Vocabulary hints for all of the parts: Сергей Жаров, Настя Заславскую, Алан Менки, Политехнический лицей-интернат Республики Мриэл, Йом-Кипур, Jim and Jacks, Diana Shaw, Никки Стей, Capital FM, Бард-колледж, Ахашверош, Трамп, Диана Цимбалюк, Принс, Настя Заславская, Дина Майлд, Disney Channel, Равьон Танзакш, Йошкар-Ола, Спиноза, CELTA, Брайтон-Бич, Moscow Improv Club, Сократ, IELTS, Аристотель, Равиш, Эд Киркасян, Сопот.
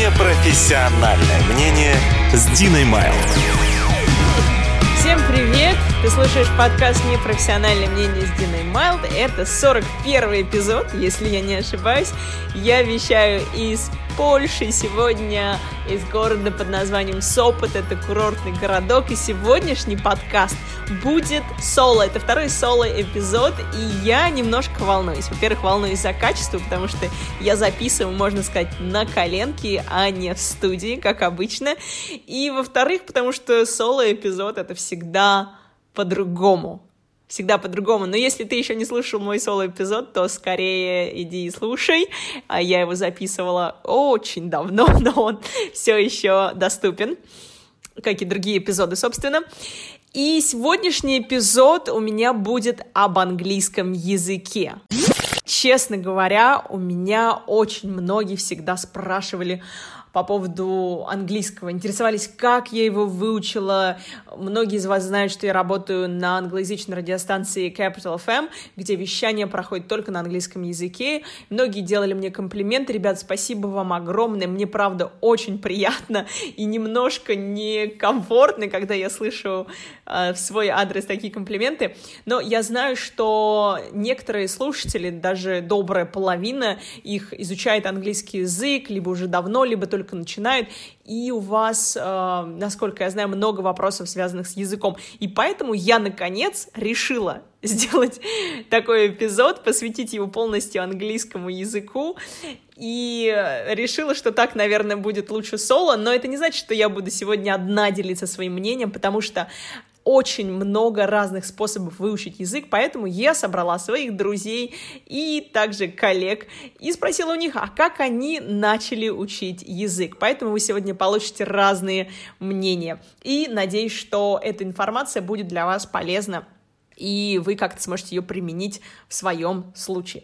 Непрофессиональное мнение с Диной Майлд. Всем привет! Ты слушаешь подкаст «Непрофессиональное мнение» с Диной Майлд. Это 41-й эпизод, если я не ошибаюсь. Я вещаю из Польши сегодня, из города под названием Сопот. Это курортный городок. И сегодняшний подкаст будет соло. Это второй соло-эпизод. И я немножко волнуюсь. Во-первых, волнуюсь за качество, потому что я записываю, можно сказать, на коленке, а не в студии, как обычно. И, во-вторых, потому что соло-эпизод — это всегда по-другому. Всегда по-другому. Но если ты еще не слушал мой соло-эпизод, то скорее иди и слушай. Я его записывала очень давно, но он все еще доступен, как и другие эпизоды, собственно. И сегодняшний эпизод у меня будет об английском языке. Честно говоря, у меня очень многие всегда спрашивали по поводу английского, интересовались, как я его выучила. Многие из вас знают, что я работаю на англоязычной радиостанции Capital FM, где вещание проходит только на английском языке. Многие делали мне комплименты. Ребят, спасибо вам огромное. Мне, правда, очень приятно и немножко некомфортно, когда я слышу в свой адрес такие комплименты. Но я знаю, что некоторые слушатели, даже добрая половина их изучает английский язык либо уже давно, либо только начинают, и у вас, насколько я знаю, много вопросов, связанных с языком, и поэтому я, наконец, решила сделать такой эпизод, посвятить его полностью английскому языку, и решила, что так, наверное, будет лучше соло, но это не значит, что я буду сегодня одна делиться своим мнением, потому что очень много разных способов выучить язык, поэтому я собрала своих друзей и также коллег и спросила у них, а как они начали учить язык. Поэтому вы сегодня получите разные мнения. И надеюсь, что эта информация будет для вас полезна, и вы как-то сможете ее применить в своем случае.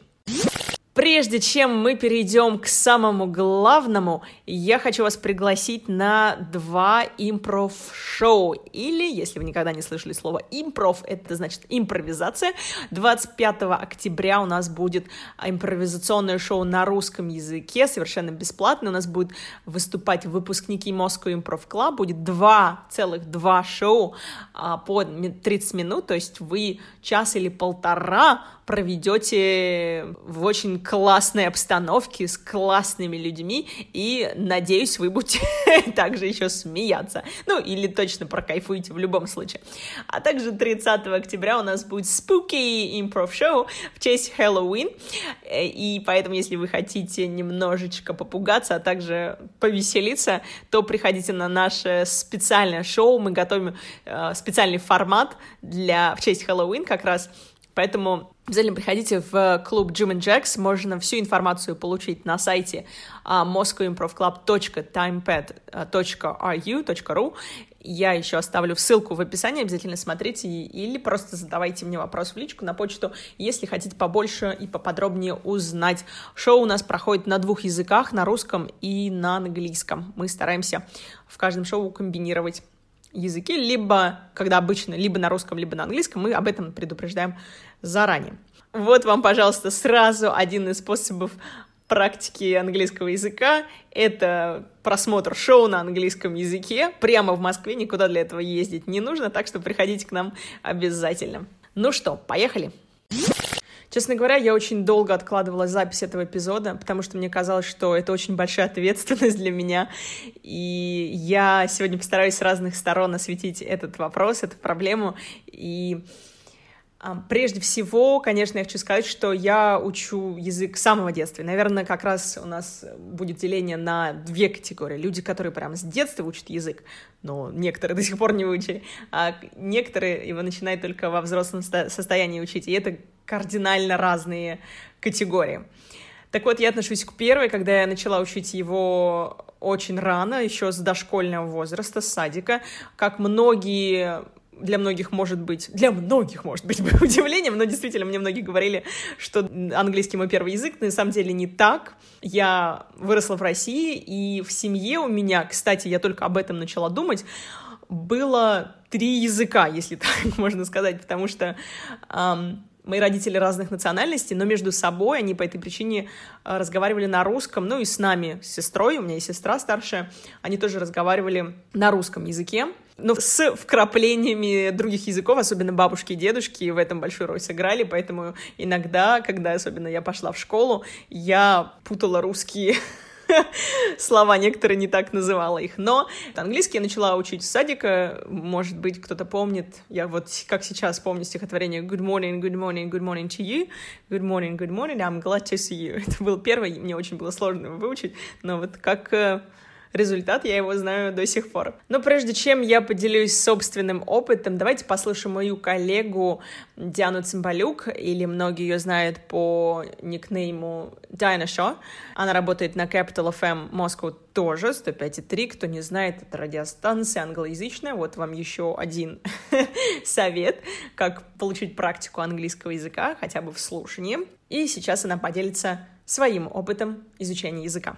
Прежде чем мы перейдем к самому главному, я хочу вас пригласить на 2 импров-шоу. Или, если вы никогда не слышали слово «импров», это значит импровизация. 25 октября у нас будет импровизационное шоу на русском языке, совершенно бесплатно. У нас будут выступать выпускники Moscow Improv Club. Будет целых два шоу по 30 минут, то есть вы час или полтора проведете в очень классной обстановке с классными людьми, и, надеюсь, вы будете также еще смеяться, ну, или точно прокайфуете в любом случае. А также 30 октября у нас будет Spooky Improv Show в честь Хэллоуин, и поэтому, если вы хотите немножечко попугаться, а также повеселиться, то приходите на наше специальное шоу, мы готовим специальный формат в честь Хэллоуин как раз. Поэтому обязательно приходите в клуб Jim and Jacks, можно всю информацию получить на сайте moscowimprovclub.timepad.ru. Я еще оставлю ссылку в описании, обязательно смотрите или просто задавайте мне вопрос в личку на почту, если хотите побольше и поподробнее узнать. Шоу у нас проходит на 2 языках, на русском и на английском. Мы стараемся в каждом шоу комбинировать языки, либо, когда обычно, либо на русском, либо на английском, мы об этом предупреждаем заранее. Вот вам, пожалуйста, сразу один из способов практики английского языка — это просмотр шоу на английском языке прямо в Москве, никуда для этого ездить не нужно, так что приходите к нам обязательно. Ну что, поехали! Честно говоря, я очень долго откладывала запись этого эпизода, потому что мне казалось, что это очень большая ответственность для меня, и я сегодня постараюсь с разных сторон осветить этот вопрос, эту проблему, и прежде всего, конечно, я хочу сказать, что я учу язык с самого детства. Наверное, как раз у нас будет деление на 2 категории. Люди, которые прямо с детства учат язык, но некоторые до сих пор не выучили, а некоторые его начинают только во взрослом состоянии учить, и это кардинально разные категории. Так вот, я отношусь к первой, когда я начала учить его очень рано, еще с дошкольного возраста, с садика, как многие... Для многих, может быть, удивлением, но действительно, мне многие говорили, что английский мой первый язык, но на самом деле не так. Я выросла в России, и в семье у меня, кстати, я только об этом начала думать, было 3 языка, если так можно сказать, потому что Мои родители разных национальностей, но между собой они по этой причине разговаривали на русском, ну и с нами, с сестрой, у меня есть сестра старшая, они тоже разговаривали на русском языке, но с вкраплениями других языков, особенно бабушки и дедушки в этом большую роль сыграли, поэтому иногда, когда особенно я пошла в школу, я путала русские слова, некоторые не так называла их, но английский я начала учить с садика, может быть, кто-то помнит, я вот как сейчас помню стихотворение «Good morning, good morning, good morning to you, good morning, I'm glad to see you». Это был первый, мне очень было сложно его выучить, но вот как результат я его знаю до сих пор. Но прежде чем я поделюсь собственным опытом, давайте послушаем мою коллегу Диану Цимбалюк, или многие ее знают по никнейму Diana Shaw. Она работает на Capital FM Moscow тоже, 105.3. Кто не знает, это радиостанция англоязычная. Вот вам еще один совет, как получить практику английского языка, хотя бы в слушании. И сейчас она поделится своим опытом изучения языка.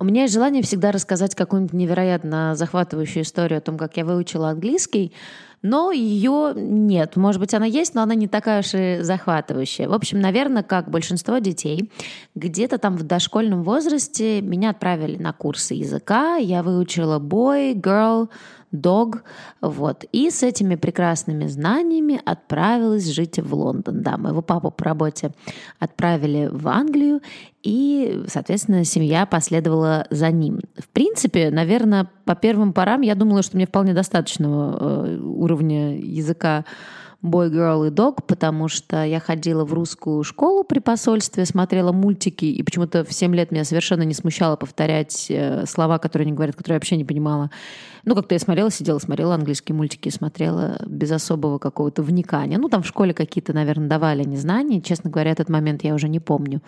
У меня есть желание всегда рассказать какую-нибудь невероятно захватывающую историю о том, как я выучила английский, но ее нет. Может быть, она есть, но она не такая уж и захватывающая. В общем, наверное, как большинство детей, где-то там в дошкольном возрасте меня отправили на курсы языка. Я выучила boy, girl, dog. Вот. И с этими прекрасными знаниями отправилась жить в Лондон. Да, моего папу по работе отправили в Англию, и, соответственно, семья последовала за ним. В принципе, наверное, по первым порам я думала, что мне вполне достаточного уровня языка boy, girl и dog, потому что я ходила в русскую школу при посольстве, смотрела мультики, и почему-то в 7 лет меня совершенно не смущало повторять слова, которые они говорят, которые я вообще не понимала. Ну, как-то я смотрела, сидела, смотрела английские мультики, смотрела без особого какого-то вникания. Ну, там в школе какие-то, наверное, давали незнания. Честно говоря, этот момент я уже не помню.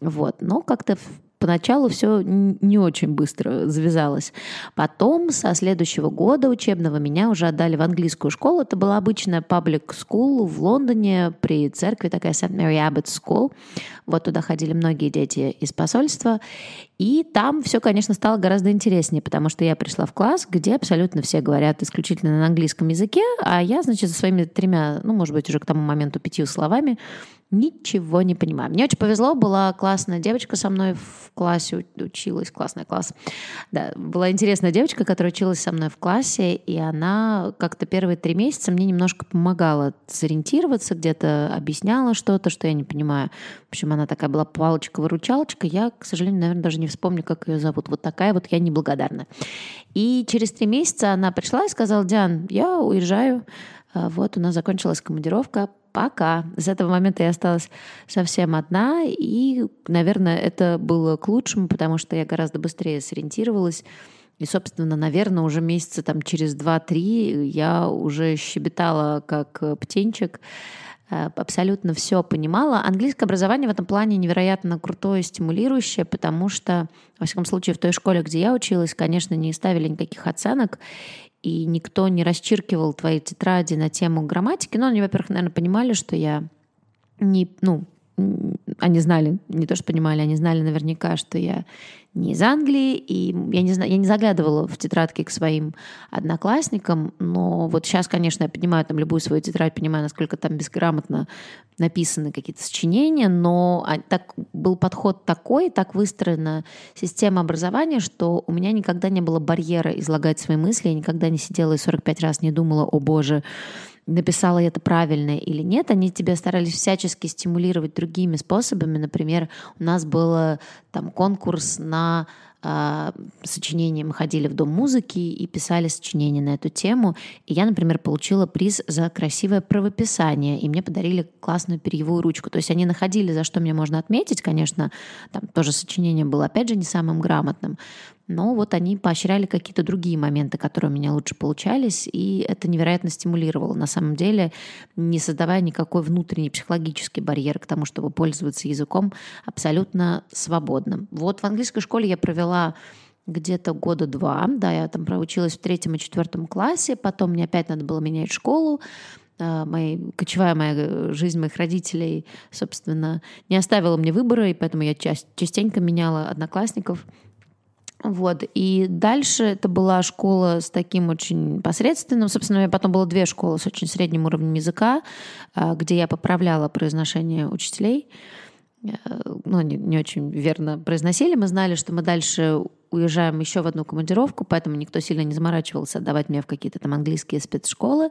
Вот. Но как-то поначалу все не очень быстро завязалось. Потом со следующего года учебного меня уже отдали в английскую школу. Это была обычная public school в Лондоне при церкви, такая St. Mary Abbott School. Вот туда ходили многие дети из посольства. И там все, конечно, стало гораздо интереснее, потому что я пришла в класс, где абсолютно все говорят исключительно на английском языке, а я, значит, со своими 3, ну, может быть, уже к тому моменту 5 словами ничего не понимаю. Мне очень повезло, была классная девочка со мной в классе, училась, классный класс. Да, была интересная девочка, которая училась со мной в классе, и она как-то первые 3 месяца мне немножко помогала сориентироваться, где-то объясняла что-то, что я не понимаю. В общем, она такая была палочка-выручалочка. Я, к сожалению, наверное, даже не вспомню, как ее зовут. Вот такая вот я неблагодарна. И через 3 месяца она пришла и сказала: «Диан, я уезжаю, вот у нас закончилась командировка, пока». С этого момента я осталась совсем одна, и, наверное, это было к лучшему, потому что я гораздо быстрее сориентировалась. И, собственно, наверное, уже месяца там, через 2-3 я уже щебетала как птенчик, абсолютно все понимала. Английское образование в этом плане невероятно крутое и стимулирующее, потому что, во всяком случае, в той школе, где я училась, конечно, не ставили никаких оценок, и никто не расчеркивал твои тетради на тему грамматики. Но они, во-первых, наверное, понимали, что я не... Ну, они знали, не то что понимали, они знали наверняка, что я не из Англии, и я не заглядывала в тетрадки к своим одноклассникам, но вот сейчас, конечно, я понимаю там любую свою тетрадь, понимаю, насколько там безграмотно написаны какие-то сочинения, но так, был подход такой, так выстроена система образования, что у меня никогда не было барьера излагать свои мысли, я никогда не сидела и 45 раз не думала: «О боже, написала я это правильно или нет». Они тебя старались всячески стимулировать другими способами. Например, у нас был там конкурс на сочинение. Мы ходили в Дом музыки и писали сочинение на эту тему. И я, например, получила приз за красивое правописание, и мне подарили классную перьевую ручку. То есть они находили, за что меня можно отметить. Конечно, там тоже сочинение было, опять же, не самым грамотным. Но вот они поощряли какие-то другие моменты, которые у меня лучше получались, и это невероятно стимулировало, на самом деле, не создавая никакой внутренний психологический барьер к тому, чтобы пользоваться языком абсолютно свободным. Вот в английской школе я провела где-то 2 года. Да, я там проучилась в 3 и 4 классе, потом мне опять надо было менять школу. Кочевая жизнь моих родителей, собственно, не оставила мне выбора, и поэтому я частенько меняла одноклассников. Вот. И дальше это была школа с таким очень посредственным. Собственно, у меня потом было две школы с очень средним уровнем языка, где я поправляла произношение учителей. Ну, не очень верно произносили. Мы знали, что мы дальше уезжаем еще в одну командировку, поэтому никто сильно не заморачивался отдавать меня в какие-то там английские спецшколы.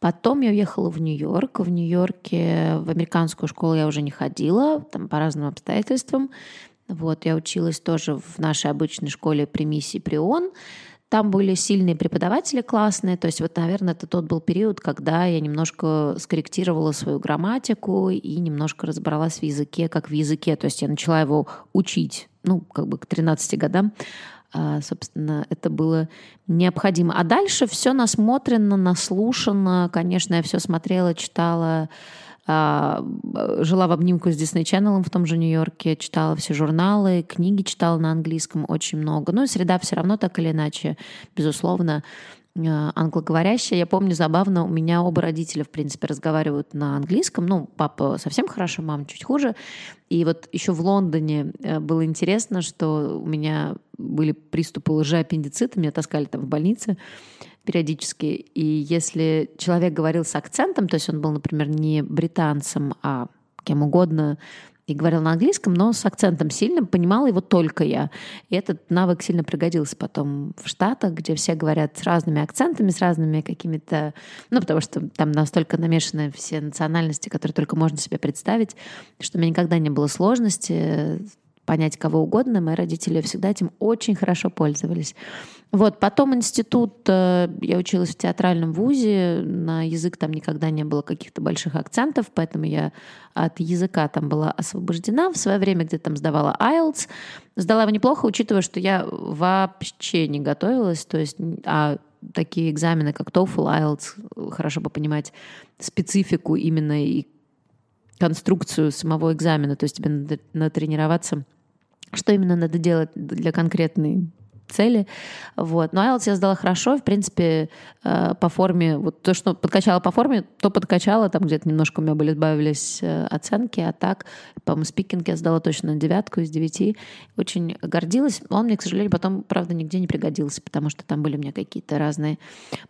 Потом я уехала в Нью-Йорк. В Нью-Йорке в американскую школу я уже не ходила, там по разным обстоятельствам. Вот, я училась тоже в нашей обычной школе при миссии Прион. Там были сильные преподаватели классные. То есть, вот, наверное, это тот был период, когда я немножко скорректировала свою грамматику и немножко разобралась в языке, как в языке. То есть я начала его учить, ну, как бы к 13 годам. Собственно, это было необходимо. А дальше все насмотрено, наслушано. Конечно, я все смотрела, читала. Жила в обнимку с Disney Channel в том же Нью-Йорке, читала все журналы, книги читала на английском очень много. Ну и среда все равно так или иначе, безусловно, англоговорящая. Я помню, забавно, у меня оба родителя, в принципе, разговаривают на английском. Ну, папа совсем хорошо, мама чуть хуже. И вот еще в Лондоне было интересно, что у меня были приступы лжеаппендицита, меня таскали там в больнице периодически. И если человек говорил с акцентом, то есть он был, например, не британцем, а кем угодно, и говорил на английском, но с акцентом сильным, понимала его только я. И этот навык сильно пригодился потом в Штатах, где все говорят с разными акцентами, с разными какими-то... Ну, потому что там настолько намешаны все национальности, которые только можно себе представить, что у меня никогда не было сложности понять кого угодно. Мои родители всегда этим очень хорошо пользовались. Вот. Потом институт. Я училась в театральном вузе. На язык там никогда не было каких-то больших акцентов, поэтому я от языка там была освобождена. В свое время где-то там сдавала IELTS. Сдала его неплохо, учитывая, что я вообще не готовилась. То есть, такие экзамены, как TOEFL, IELTS, хорошо бы понимать специфику именно и конструкцию самого экзамена. То есть тебе надо натренироваться, что именно надо делать для конкретной цели. Вот. Но IELTS я сдала хорошо. В принципе, по форме, вот то, что подкачала по форме, то подкачала, там где-то немножко у меня избавились оценки, а так, по-моему, спикинг я сдала точно 9 из 9. Очень гордилась. Он мне, к сожалению, потом, правда, нигде не пригодился, потому что там были у меня какие-то разные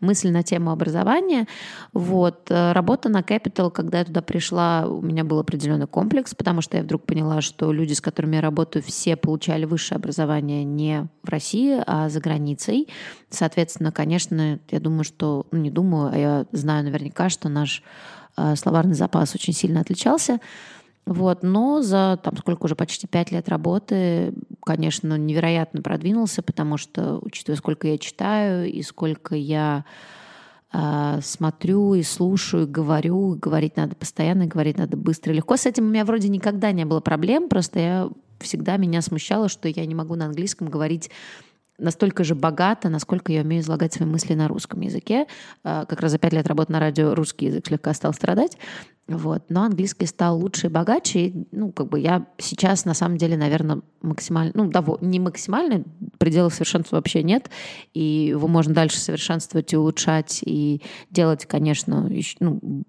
мысли на тему образования. Вот. Работа на Capital, когда я туда пришла, у меня был определенный комплекс, потому что я вдруг поняла, что люди, с которыми я работаю, все получали высшее образование не в России, а за границей. Соответственно, конечно, я думаю, что... Ну, не думаю, а я знаю наверняка, что наш словарный запас очень сильно отличался. Вот. Но за там сколько уже, почти 5 лет работы, конечно, невероятно продвинулся, потому что, учитывая, сколько я читаю и сколько я смотрю и слушаю, говорю, говорить надо постоянно, говорить надо быстро и легко. С этим у меня вроде никогда не было проблем, просто всегда меня смущало, что я не могу на английском говорить настолько же богато, насколько я умею излагать свои мысли на русском языке. Как раз за 5 лет работы на радио русский язык слегка стал страдать. Вот. Но английский стал лучше и богаче. И, ну, как бы я сейчас, на самом деле, наверное, максимально... Ну, не максимально, пределов совершенства вообще нет. И его можно дальше совершенствовать и улучшать, и делать, конечно, еще,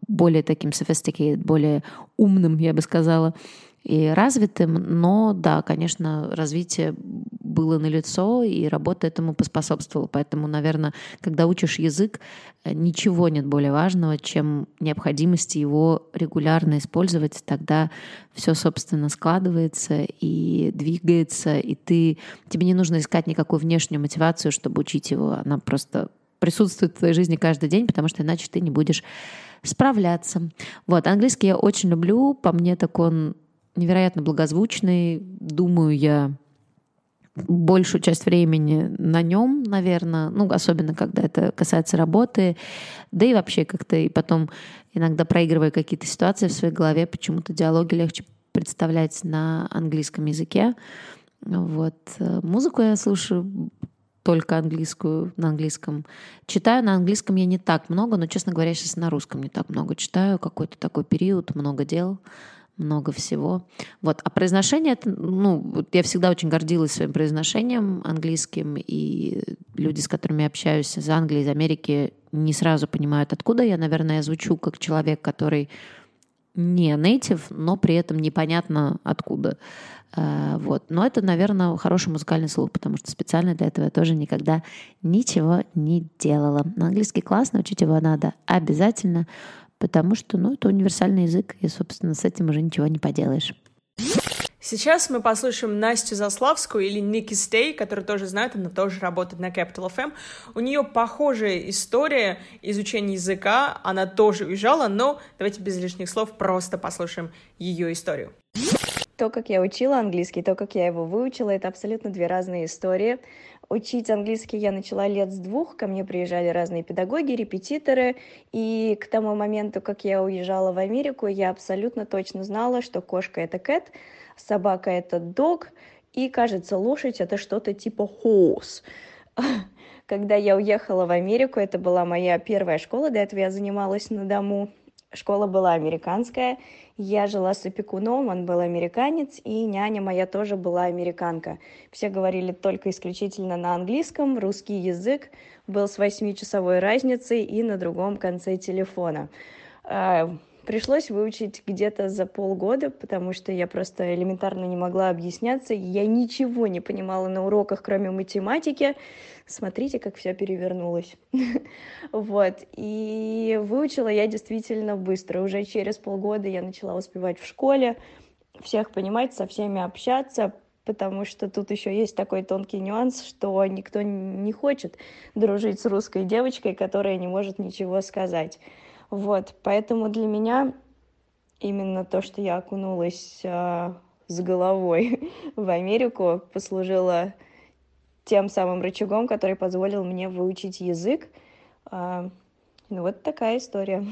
более таким sophisticated, более умным, я бы сказала, и развитым, но, да, конечно, развитие было налицо, и работа этому поспособствовала. Поэтому, наверное, когда учишь язык, ничего нет более важного, чем необходимость его регулярно использовать. Тогда все, собственно, складывается и двигается, и тебе не нужно искать никакую внешнюю мотивацию, чтобы учить его. Она просто присутствует в твоей жизни каждый день, потому что иначе ты не будешь справляться. Вот, английский я очень люблю. По мне, так он невероятно благозвучный. Думаю, я большую часть времени на нем, наверное, особенно когда это касается работы, да и вообще как-то и потом иногда проигрывая какие-то ситуации в своей голове, почему-то диалоги легче представлять на английском языке. Вот. Музыку я слушаю только английскую, на английском. Читаю на английском я не так много, но, честно говоря, сейчас на русском не так много читаю. Какой-то такой период, много дел, много всего. Вот. А произношение, я всегда очень гордилась своим произношением английским, и люди, с которыми я общаюсь из Англии, из Америки, не сразу понимают, откуда я. Наверное, я звучу как человек, который не нейтив, но при этом непонятно откуда. Вот. Но это, наверное, хороший музыкальный слух, потому что специально для этого я тоже никогда ничего не делала. На английский классно, учить его надо обязательно, потому что, это универсальный язык, и, собственно, с этим уже ничего не поделаешь. Сейчас мы послушаем Настю Заславскую или Никки Стей, которую тоже знают, она тоже работает на Capital FM. У нее похожая история изучения языка, она тоже уезжала, но давайте без лишних слов просто послушаем ее историю. То, как я учила английский, то, как я его выучила, это абсолютно две разные истории. Учить английский я начала лет с 2, ко мне приезжали разные педагоги, репетиторы, и к тому моменту, как я уезжала в Америку, я абсолютно точно знала, что кошка — это cat, собака — это dog, и, кажется, лошадь — это что-то типа horse. Когда я уехала в Америку, это была моя первая школа, до этого я занималась на дому. Школа была американская, я жила с опекуном, он был американец, и няня моя тоже была американка. Все говорили только исключительно на английском, русский язык был с 8-часовой разницей и на другом конце телефона. Пришлось выучить где-то за полгода, потому что я просто элементарно не могла объясняться, я ничего не понимала на уроках, кроме математики. Смотрите, как все перевернулось. Вот. И выучила я действительно быстро. Уже через полгода я начала успевать в школе, всех понимать, со всеми общаться, потому что тут еще есть такой тонкий нюанс, что никто не хочет дружить с русской девочкой, которая не может ничего сказать. Вот. Поэтому для меня именно то, что я окунулась с головой в Америку, послужило тем самым рычагом, который позволил мне выучить язык. Вот такая история.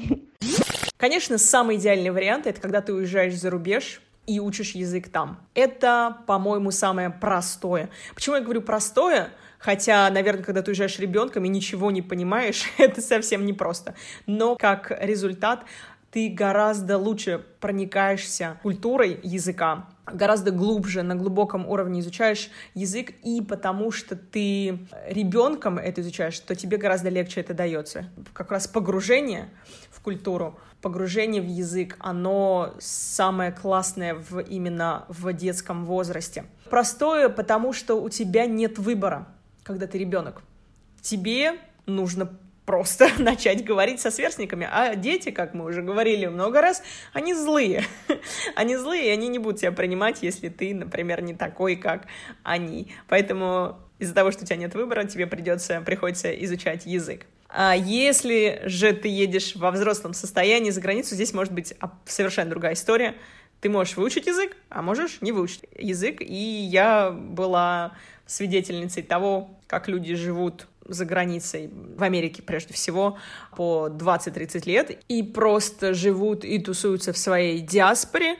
Конечно, самый идеальный вариант — это когда ты уезжаешь за рубеж и учишь язык там. Это, по-моему, самое простое. Почему я говорю «простое»? Хотя, наверное, когда ты уезжаешь ребенком и ничего не понимаешь, это совсем непросто. Но как результат ты гораздо лучше проникаешься культурой языка, гораздо глубже, на глубоком уровне изучаешь язык, и потому что ты ребенком это изучаешь, то тебе гораздо легче это дается. Как раз погружение в культуру, погружение в язык, оно самое классное именно в детском возрасте. Простое, потому что у тебя нет выбора, когда ты ребенок. Тебе нужно просто начать говорить со сверстниками, а дети, как мы уже говорили много раз, они злые. Они злые, и они не будут тебя принимать, если ты, например, не такой, как они. Поэтому из-за того, что у тебя нет выбора, тебе приходится изучать язык. А если же ты едешь во взрослом состоянии за границу, здесь может быть совершенно другая история. Ты можешь выучить язык, а можешь не выучить язык. И я была свидетельницей того, как люди живут за границей, в Америке прежде всего, по 20-30 лет, и просто живут и тусуются в своей диаспоре,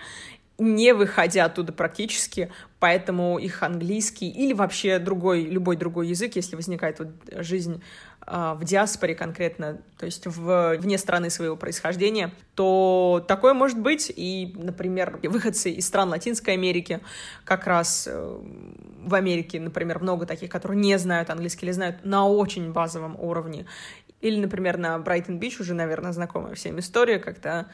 не выходя оттуда практически, поэтому их английский или вообще любой другой язык, если возникает жизнь в диаспоре конкретно, то есть вне страны своего происхождения, то такое может быть. И, например, выходцы из стран Латинской Америки, как раз в Америке, например, много таких, которые не знают английский или знают на очень базовом уровне. Или, например, на Брайтон-Бич уже, наверное, знакомая всем история, когда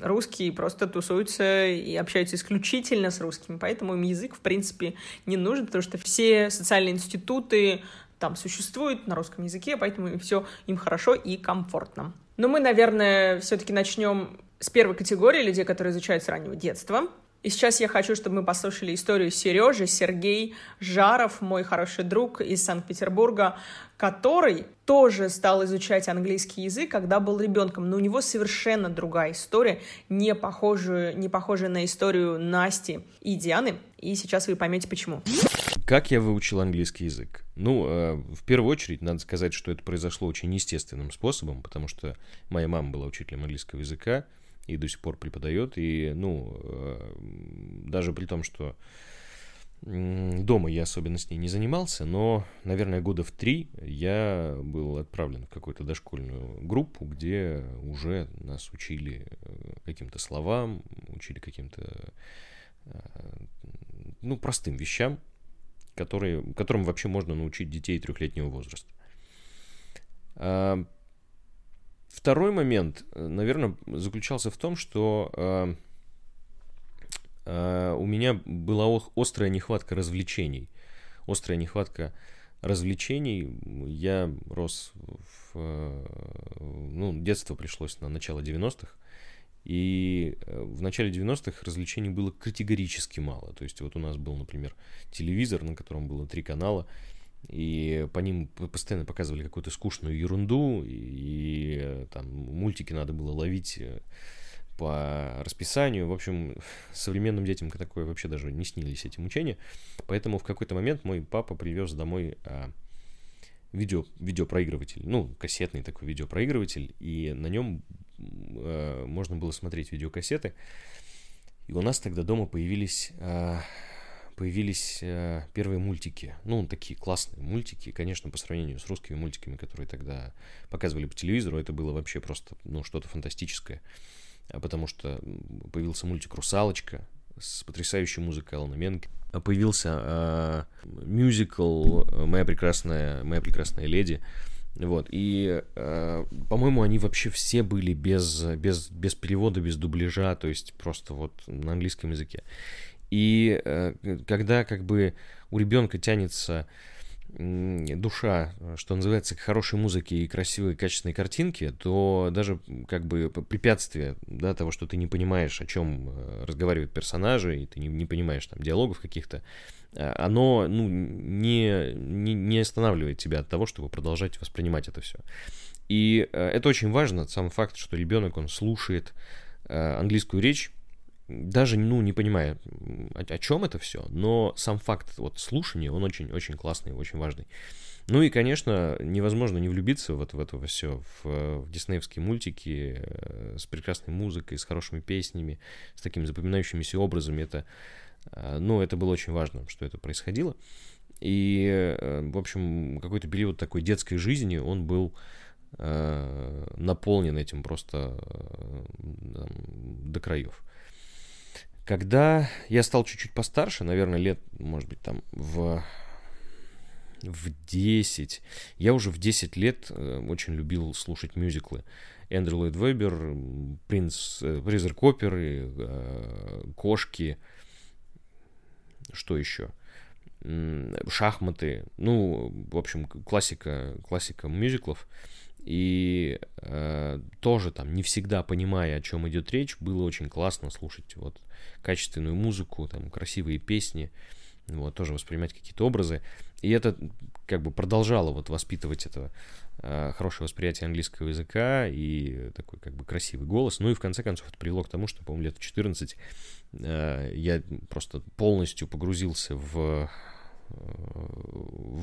русские просто тусуются и общаются исключительно с русскими, поэтому им язык, в принципе, не нужен, потому что все социальные институты там существуют на русском языке, поэтому им хорошо и комфортно. Но мы, наверное, все-таки начнем с первой категории людей, которые изучают с раннего детства. И сейчас я хочу, чтобы мы послушали историю Сережи. Сергей Жаров, мой хороший друг из Санкт-Петербурга, который тоже стал изучать английский язык, когда был ребенком. Но у него совершенно другая история, не похожая на историю Насти и Дианы. И сейчас вы поймете, почему. Как я выучил английский язык? В первую очередь, надо сказать, что это произошло очень естественным способом, потому что моя мама была учителем английского языка, и до сих пор преподает, и, даже при том, что дома я особенно с ней не занимался, но, наверное, года в 3 я был отправлен в какую-то дошкольную группу, где уже нас учили каким-то словам, учили каким-то, простым вещам, которым вообще можно научить детей 3-летнего возраста. Второй момент, наверное, заключался в том, что у меня была острая нехватка развлечений. Я рос детство пришлось на начало 90-х. И в начале 90-х развлечений было категорически мало. То есть вот у нас был, например, телевизор, на котором было 3 канала. И по ним постоянно показывали какую-то скучную ерунду. И там мультики надо было ловить по расписанию. В общем, современным детям такое вообще даже не снились эти мучения. Поэтому в какой-то момент мой папа привез домой видеопроигрыватель. Кассетный такой видеопроигрыватель. И на нем можно было смотреть видеокассеты. И у нас тогда дома появились первые мультики. Такие классные мультики. Конечно, по сравнению с русскими мультиками, которые тогда показывали по телевизору, это было вообще просто что-то фантастическое. Потому что появился мультик «Русалочка» с потрясающей музыкой Алана Менки. Появился мюзикл «Моя прекрасная леди». И, по-моему, они вообще все были без перевода, без дубляжа, то есть просто на английском языке. И когда у ребенка тянется душа, что называется, к хорошей музыке и красивой, качественной картинке, то даже препятствие того, что ты не понимаешь, о чем разговаривают персонажи, и ты не понимаешь диалогов каких-то, оно не останавливает тебя от того, чтобы продолжать воспринимать это все. И это очень важно, сам факт, что ребенок, он слушает английскую речь, даже не понимая, о чем это все, но сам факт слушания, он очень-очень классный, очень важный. И, конечно, невозможно не влюбиться в это все, в диснеевские мультики с прекрасной музыкой, с хорошими песнями, с такими запоминающимися образами. Это было очень важно, что это происходило. И, в общем, какой-то период такой детской жизни, он был наполнен этим просто до краев. Когда я стал чуть-чуть постарше, наверное, лет, может быть, в 10, я уже в 10 лет очень любил слушать мюзиклы. Эндрю Ллойд Уэббер, «Принс», «Призрак оперы», «Кошки», что еще? «Шахматы». В общем, классика мюзиклов. И тоже не всегда понимая, о чем идет речь, было очень классно слушать качественную музыку, красивые песни, тоже воспринимать какие-то образы. И это продолжало воспитывать это хорошее восприятие английского языка и такой красивый голос. И в конце концов это привело к тому, что, по-моему, лет в 14 я просто полностью погрузился в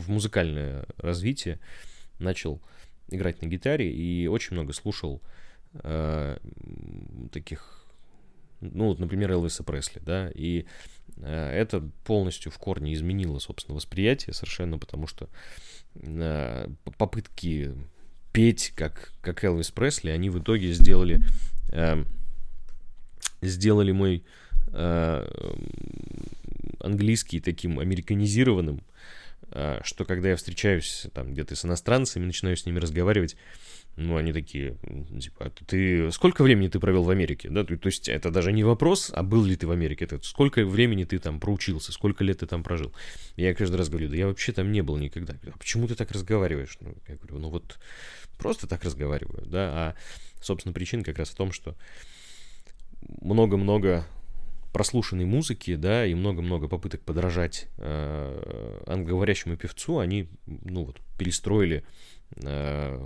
музыкальное развитие, начал играть на гитаре и очень много слушал таких, например, Элвиса Пресли, да, и это полностью в корне изменило, собственно, восприятие совершенно, потому что попытки петь, как Элвис Пресли, они в итоге сделали мой английский таким американизированным, что когда я встречаюсь где-то с иностранцами, начинаю с ними разговаривать, они такие, типа, сколько времени ты провел в Америке? Да? То есть это даже не вопрос, а был ли ты в Америке? Это сколько времени ты там проучился, сколько лет ты там прожил? Я каждый раз говорю, да я вообще там не был никогда. А почему ты так разговариваешь? Я говорю, просто так разговариваю, да. А, собственно, причина как раз в том, что много-много прослушанной музыки, да, и много-много попыток подражать англоговорящему певцу, они, перестроили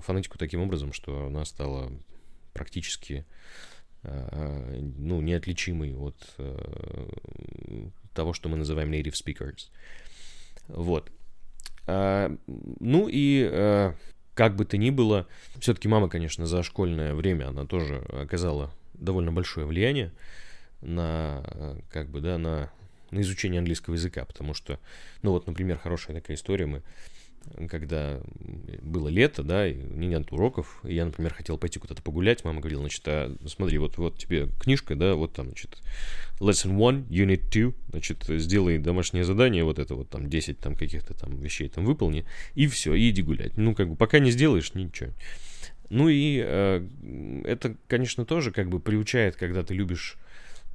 фонетику таким образом, что она стала практически, неотличимой от того, что мы называем native speakers. Как бы то ни было, все-таки мама, конечно, за школьное время, она тоже оказала довольно большое влияние на изучение английского языка, потому что, например, хорошая такая история, когда было лето, да, и не нет уроков, и я, например, хотел пойти куда-то погулять, мама говорила, смотри, вот тебе книжка, да, lesson 1, unit 2, сделай домашнее задание, 10 каких-то вещей выполни, и все, и иди гулять, пока не сделаешь, ничего. Ну и это, конечно, тоже как бы приучает, когда ты любишь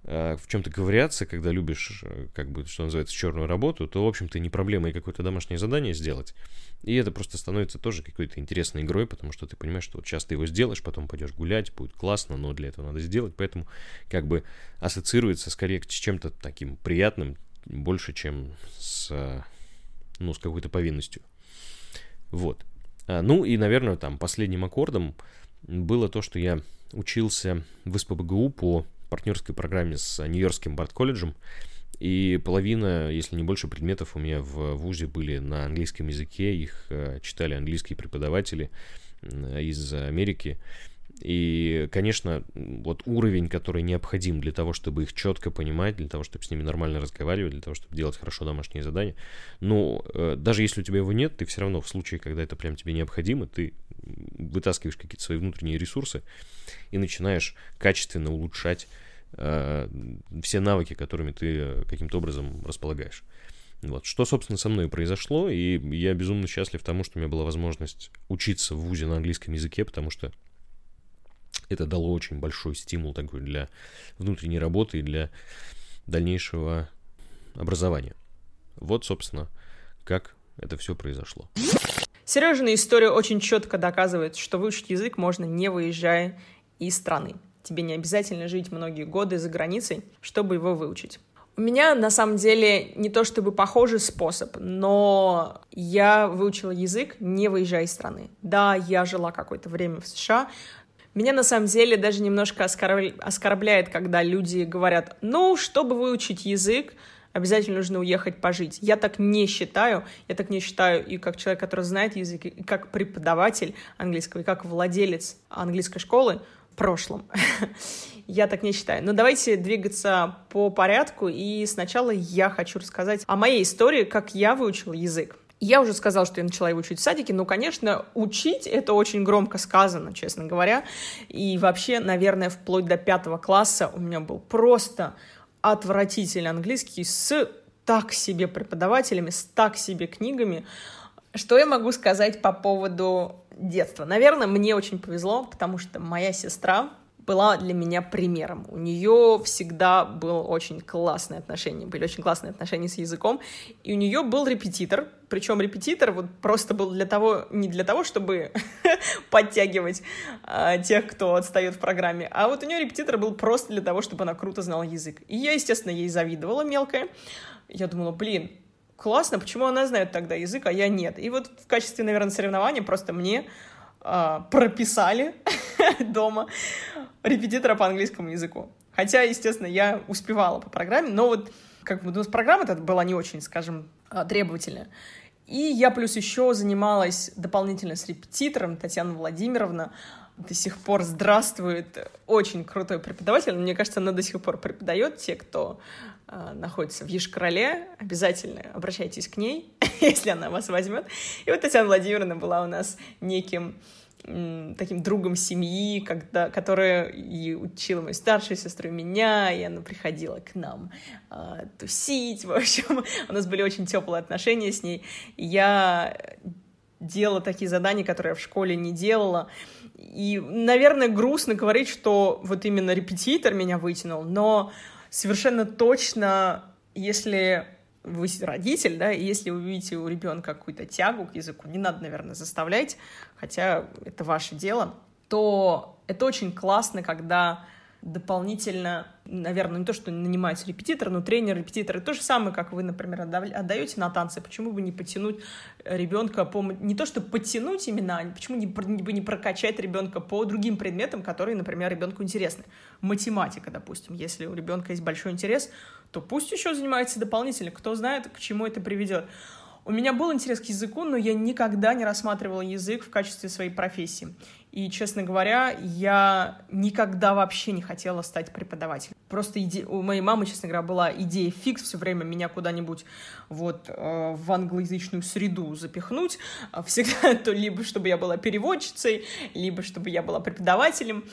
в чем-то ковыряться, когда любишь, как бы, что называется, черную работу, то, в общем-то, не проблема и какое-то домашнее задание сделать. И это просто становится тоже какой-то интересной игрой, потому что ты понимаешь, что вот сейчас ты его сделаешь, потом пойдешь гулять, будет классно, но для этого надо сделать. Поэтому как бы ассоциируется скорее с чем-то таким приятным, больше, чем с, ну, с какой-то повинностью. Вот. Ну и, наверное, там последним аккордом было то, что я учился в СПБГУ по партнерской программе с Нью-Йоркским Бард-колледжем, и половина, если не больше, предметов у меня в вузе были на английском языке, их читали английские преподаватели из Америки, и, конечно, вот уровень, который необходим для того, чтобы их четко понимать, для того, чтобы с ними нормально разговаривать, для того, чтобы делать хорошо домашние задания, но даже если у тебя его нет, ты все равно в случае, когда это прям тебе необходимо, ты вытаскиваешь какие-то свои внутренние ресурсы и начинаешь качественно улучшать все навыки, которыми ты каким-то образом располагаешь. Вот. Что, собственно, со мной и произошло, и я безумно счастлив тому, что у меня была возможность учиться в вузе на английском языке, потому что это дало очень большой стимул такой для внутренней работы и для дальнейшего образования. Вот, собственно, как это все произошло. Сережина история очень четко доказывает, что выучить язык можно, не выезжая из страны. Тебе не обязательно жить многие годы за границей, чтобы его выучить. У меня, на самом деле, не то чтобы похожий способ, но я выучила язык, не выезжая из страны. Да, я жила какое-то время в США. Меня, на самом деле, даже немножко оскорбляет, когда люди говорят, ну, чтобы выучить язык, обязательно нужно уехать пожить. Я так не считаю. Я так не считаю и как человек, который знает язык, и как преподаватель английского, и как владелец английской школы в прошлом. Я так не считаю. Но давайте двигаться по порядку. И сначала я хочу рассказать о моей истории, как я выучила язык. Я уже сказала, что я начала его учить в садике, но, конечно, учить — это очень громко сказано, честно говоря. И вообще, наверное, вплоть до 5 класса у меня был просто отвратительный английский с так себе преподавателями, с так себе книгами. Что я могу сказать по поводу детства? Наверное, мне очень повезло, потому что моя сестра была для меня примером. У нее всегда было очень классные отношения, были очень классные отношения с языком, и у нее был репетитор, причем репетитор вот просто был для того, не для того, чтобы подтягивать тех, кто отстает в программе, а вот у нее репетитор был просто для того, чтобы она круто знала язык. И я, естественно, ей завидовала мелкая. Я думала, блин, классно, почему она знает тогда язык, а я нет? И вот в качестве, наверное, соревнования просто мне прописали дома репетитора по английскому языку. Хотя, естественно, я успевала по программе, но вот как бы программа-то была не очень, скажем, требовательная. И я плюс еще занималась дополнительно с репетитором. Татьяна Владимировна до сих пор здравствует. Очень крутой преподаватель. Мне кажется, она до сих пор преподает. Те, кто находится в Йошкар-Оле, обязательно обращайтесь к ней, если она вас возьмет. И вот Татьяна Владимировна была у нас неким таким другом семьи, которая и учила мою старшую сестру и меня, и она приходила к нам тусить, в общем, у нас были очень теплые отношения с ней, и я делала такие задания, которые я в школе не делала, и, наверное, грустно говорить, что вот именно репетитор меня вытянул, но совершенно точно, если вы родитель, да, и если вы видите у ребенка какую-то тягу к языку, не надо, наверное, заставлять, хотя это ваше дело, то это очень классно, когда дополнительно, наверное, не то, что нанимается репетитор, но тренер-репетитор. То же самое, как вы, например, отдаете на танцы. Почему бы не подтянуть ребенка по... Не то, что подтянуть именно, почему бы не прокачать ребенка по другим предметам, которые, например, ребенку интересны. Математика, допустим. Если у ребенка есть большой интерес, то пусть еще занимается дополнительно. Кто знает, к чему это приведет. У меня был интерес к языку, но я никогда не рассматривала язык в качестве своей профессии. И, честно говоря, я никогда вообще не хотела стать преподавателем. Просто у моей мамы, честно говоря, была идея фикс все время меня куда-нибудь вот в англоязычную среду запихнуть. Всегда то либо чтобы я была переводчицей, либо чтобы я была преподавателем.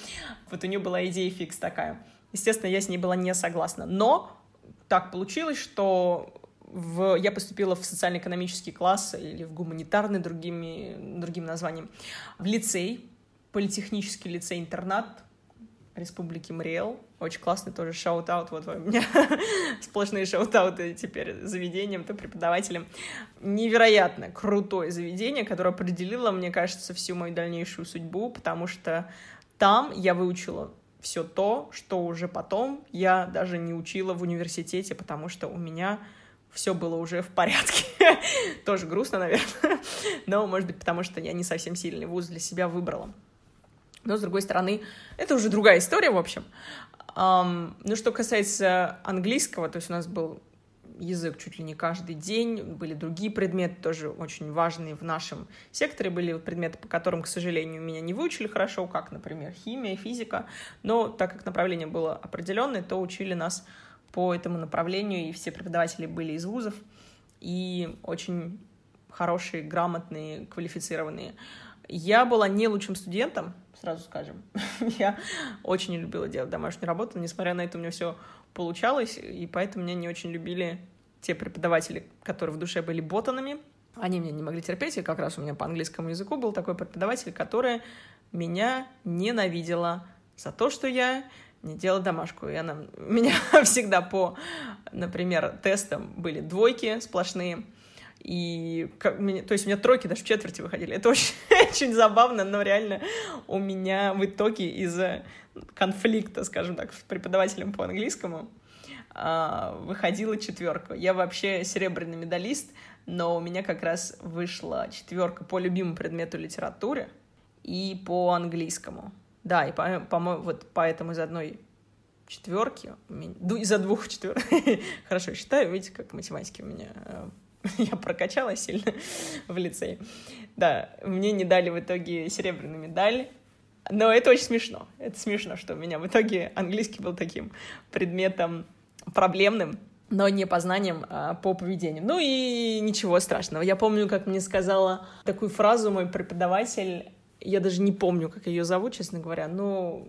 Вот у нее была идея фикс такая. Естественно, я с ней была не согласна. Но так получилось, что я поступила в социально-экономический класс или в гуманитарный, другим названием, в лицей Политехнический лицей-интернат Республики Мриэл. Очень классный тоже шаут-аут. Вот у меня сплошные шаут-ауты теперь заведением-то, преподавателем. Невероятно крутое заведение, которое определило, мне кажется, всю мою дальнейшую судьбу, потому что там я выучила все то, что уже потом я даже не учила в университете, потому что у меня все было уже в порядке. Тоже грустно, наверное, но, может быть, потому что я не совсем сильный вуз для себя выбрала. Но, с другой стороны, это уже другая история, в общем. Ну, что касается английского, то есть у нас был язык чуть ли не каждый день, были другие предметы, тоже очень важные в нашем секторе, были предметы, по которым, к сожалению, меня не выучили хорошо, как, например, химия, физика, но так как направление было определенное, то учили нас по этому направлению, и все преподаватели были из вузов, и очень хорошие, грамотные, квалифицированные. Я была не лучшим студентом, сразу скажем. Я очень не любила делать домашнюю работу, несмотря на это у меня все получалось, и поэтому меня не очень любили те преподаватели, которые в душе были ботанами. Они меня не могли терпеть, и как раз у меня по английскому языку был такой преподаватель, которая меня ненавидела за то, что я не делала домашку. И она меня всегда по, например, тестам были двойки сплошные. И то есть у меня тройки даже в четверти выходили. Это очень, очень забавно, но реально у меня в итоге из-за конфликта, скажем так, с преподавателем по английскому выходила четверка. Я вообще серебряный медалист, но у меня как раз вышла четверка по любимому предмету литературы и по английскому. Да, и вот поэтому из одной четверки, из-за двух четверок, хорошо считаю, видите, как математики у меня... Я прокачалась сильно в лицее. Да, мне не дали в итоге серебряную медаль. Но это очень смешно. Это смешно, что у меня в итоге английский был таким предметом проблемным, но не по знаниям, а по поведению. Ну и ничего страшного. Я помню, как мне сказала такую фразу мой преподаватель. Я даже не помню, как ее зовут, честно говоря. Но,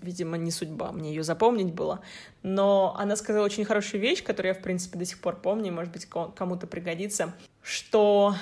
видимо, не судьба. Мне ее запомнить было. Но она сказала очень хорошую вещь, которую я, в принципе, до сих пор помню. Может быть, кому-то пригодится. Что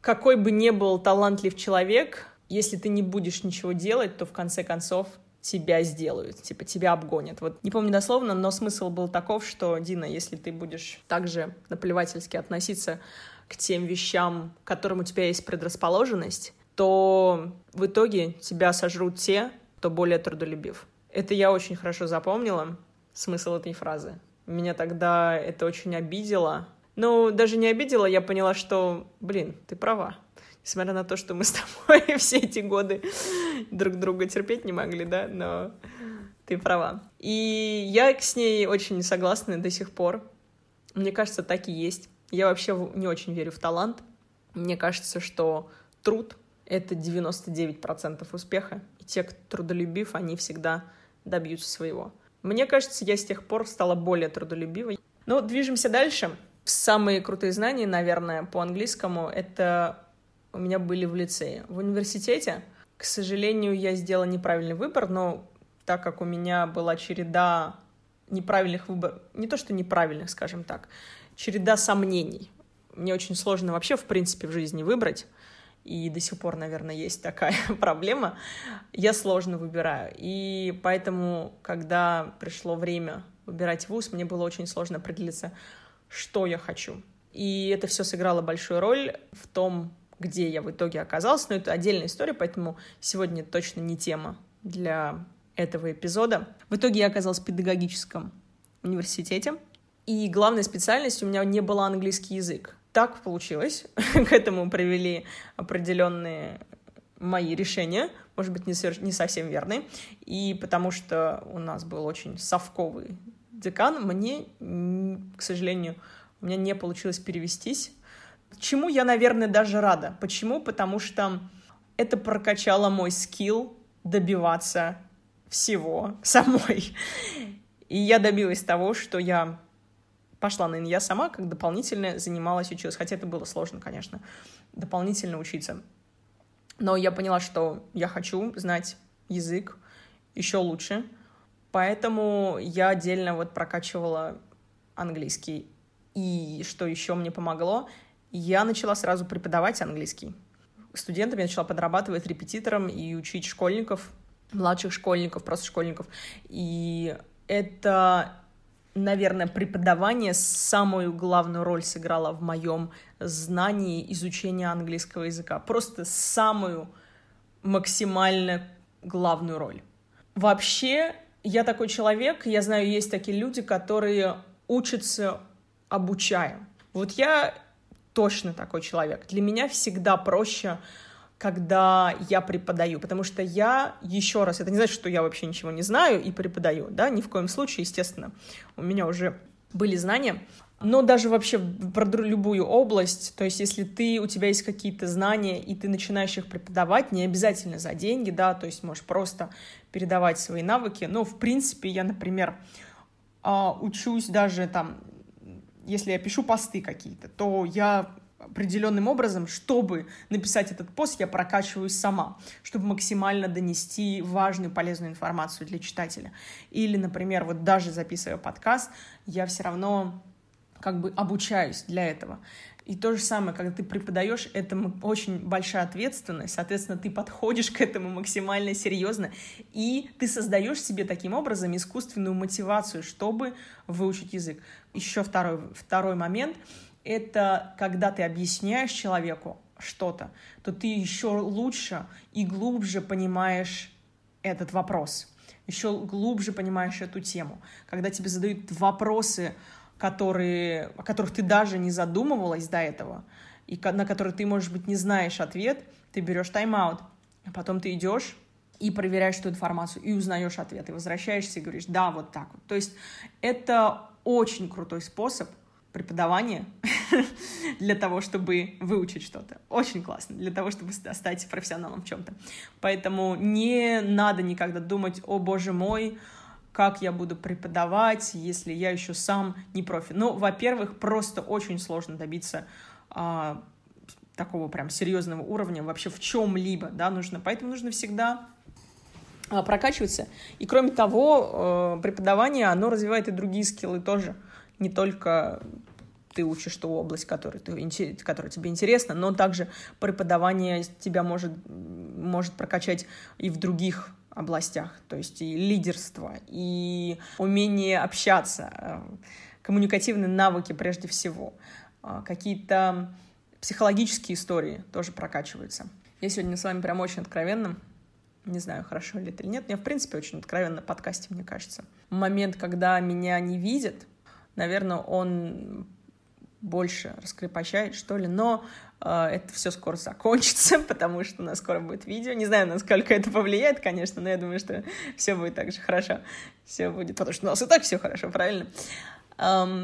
какой бы ни был талантлив человек, если ты не будешь ничего делать, то, в конце концов, тебя сделают. Типа, тебя обгонят. Вот не помню дословно, но смысл был таков, что, Дина, если ты будешь также наплевательски относиться к тем вещам, к которым у тебя есть предрасположенность, то в итоге тебя сожрут те, кто более трудолюбив. Это я очень хорошо запомнила, смысл этой фразы. Меня тогда это очень обидело. Ну, даже не обидело, я поняла, что, ты права. Несмотря на то, что мы с тобой все эти годы друг друга терпеть не могли, да, но ты права. И я с ней очень согласна до сих пор. Мне кажется, так и есть. Я вообще не очень верю в талант. Мне кажется, что труд — это 99% успеха. И те, кто трудолюбив, они всегда добьются своего. Мне кажется, я с тех пор стала более трудолюбивой. Но движемся дальше. Самые крутые знания, наверное, по английскому, это у меня были в лицее. В университете, к сожалению, я сделала неправильный выбор, но так как у меня была череда неправильных выборов, не то что неправильных, скажем так, череда сомнений. Мне очень сложно вообще, в принципе, в жизни выбрать. И до сих пор, наверное, есть такая проблема, я сложно выбираю. И поэтому, когда пришло время выбирать вуз, мне было очень сложно определиться, что я хочу. И это все сыграло большую роль в том, где я в итоге оказалась. Но это отдельная история, поэтому сегодня точно не тема для этого эпизода. В итоге я оказалась в педагогическом университете. И главная специальность у меня не была английский язык. Так получилось, к этому привели определенные мои решения, может быть, не совсем верные, и потому что у нас был очень совковый декан, к сожалению, у меня не получилось перевестись, чему я, наверное, даже рада. Почему? Потому что это прокачало мой скилл добиваться всего самой, и я добилась того, что я пошла на ИНЯ сама, как дополнительно занималась, училась. Хотя это было сложно, конечно, дополнительно учиться. Но я поняла, что я хочу знать язык еще лучше. Поэтому я отдельно вот прокачивала английский. И что еще мне помогло? Я начала сразу преподавать английский. студентом, я начала подрабатывать репетитором и учить школьников, младших школьников, просто школьников. И это, наверное, преподавание самую главную роль сыграло в моем знании изучения английского языка. Просто самую максимально главную роль. Вообще, я такой человек, я знаю, есть такие люди, которые учатся, обучая. Вот я точно такой человек. Для меня всегда проще, когда я преподаю, потому что я, еще раз, это не значит, что я вообще ничего не знаю и преподаю, да, ни в коем случае, естественно, у меня уже были знания, но даже вообще про любую область, то есть если ты, у тебя есть какие-то знания, и ты начинаешь их преподавать, не обязательно за деньги, да, то есть можешь просто передавать свои навыки, но, в принципе, я, например, учусь даже там, если я пишу посты какие-то, то я определенным образом, чтобы написать этот пост, я прокачиваюсь сама, чтобы максимально донести важную, полезную информацию для читателя. Или, например, вот даже записывая подкаст, я все равно как бы обучаюсь для этого. И то же самое, когда ты преподаешь, это очень большая ответственность, соответственно, ты подходишь к этому максимально серьезно, и ты создаешь себе таким образом искусственную мотивацию, чтобы выучить язык. Еще второй момент — это когда ты объясняешь человеку что-то, то ты еще лучше и глубже понимаешь этот вопрос, еще глубже понимаешь эту тему. Когда тебе задают вопросы, о которых ты даже не задумывалась до этого, и на которые ты, может быть, не знаешь ответ, ты берешь тайм-аут, а потом ты идешь и проверяешь эту информацию, и узнаешь ответ, и возвращаешься и говоришь, да, вот так вот. То есть это очень крутой способ преподавание для того, чтобы выучить что-то. Очень классно, для того, чтобы стать профессионалом в чем-то. Поэтому не надо никогда думать, о боже мой, как я буду преподавать, если я еще сам не профи. Ну, во-первых, просто очень сложно добиться такого прям серьезного уровня вообще в чем-либо, да, нужно. Поэтому нужно всегда прокачиваться. И кроме того, преподавание, оно развивает и другие скиллы тоже. Не только ты учишь ту область, которая тебе интересна, но также преподавание тебя может прокачать и в других областях. То есть и лидерство, и умение общаться, коммуникативные навыки прежде всего. Какие-то психологические истории тоже прокачиваются. Я сегодня с вами прям очень откровенна. Не знаю, хорошо ли это или нет. Я, в принципе, очень откровенна в подкасте, мне кажется. Момент, когда меня не видят, наверное, он больше раскрепощает, что ли, но это все скоро закончится, потому что у нас скоро будет видео. Не знаю, насколько это повлияет, конечно, но я думаю, что все будет так же хорошо. Все будет, потому что у нас и так все хорошо, правильно?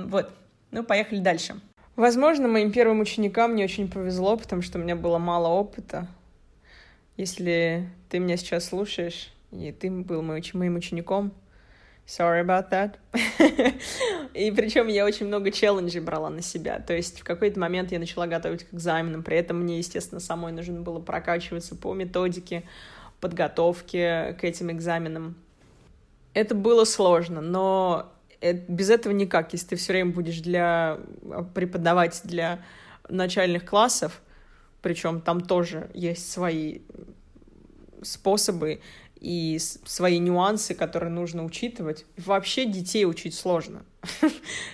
Вот, ну, поехали дальше. Возможно, моим первым ученикам не очень повезло, потому что у меня было мало опыта. Если ты меня сейчас слушаешь, и ты был моим учеником, sorry about that. И причем я очень много челленджей брала на себя. То есть в какой-то момент я начала готовить к экзаменам. При этом мне, естественно, самой нужно было прокачиваться по методике подготовки к этим экзаменам. Это было сложно, но без этого никак. Если ты все время будешь преподавать для начальных классов, причем там тоже есть свои способы, и свои нюансы, которые нужно учитывать. Вообще детей учить сложно.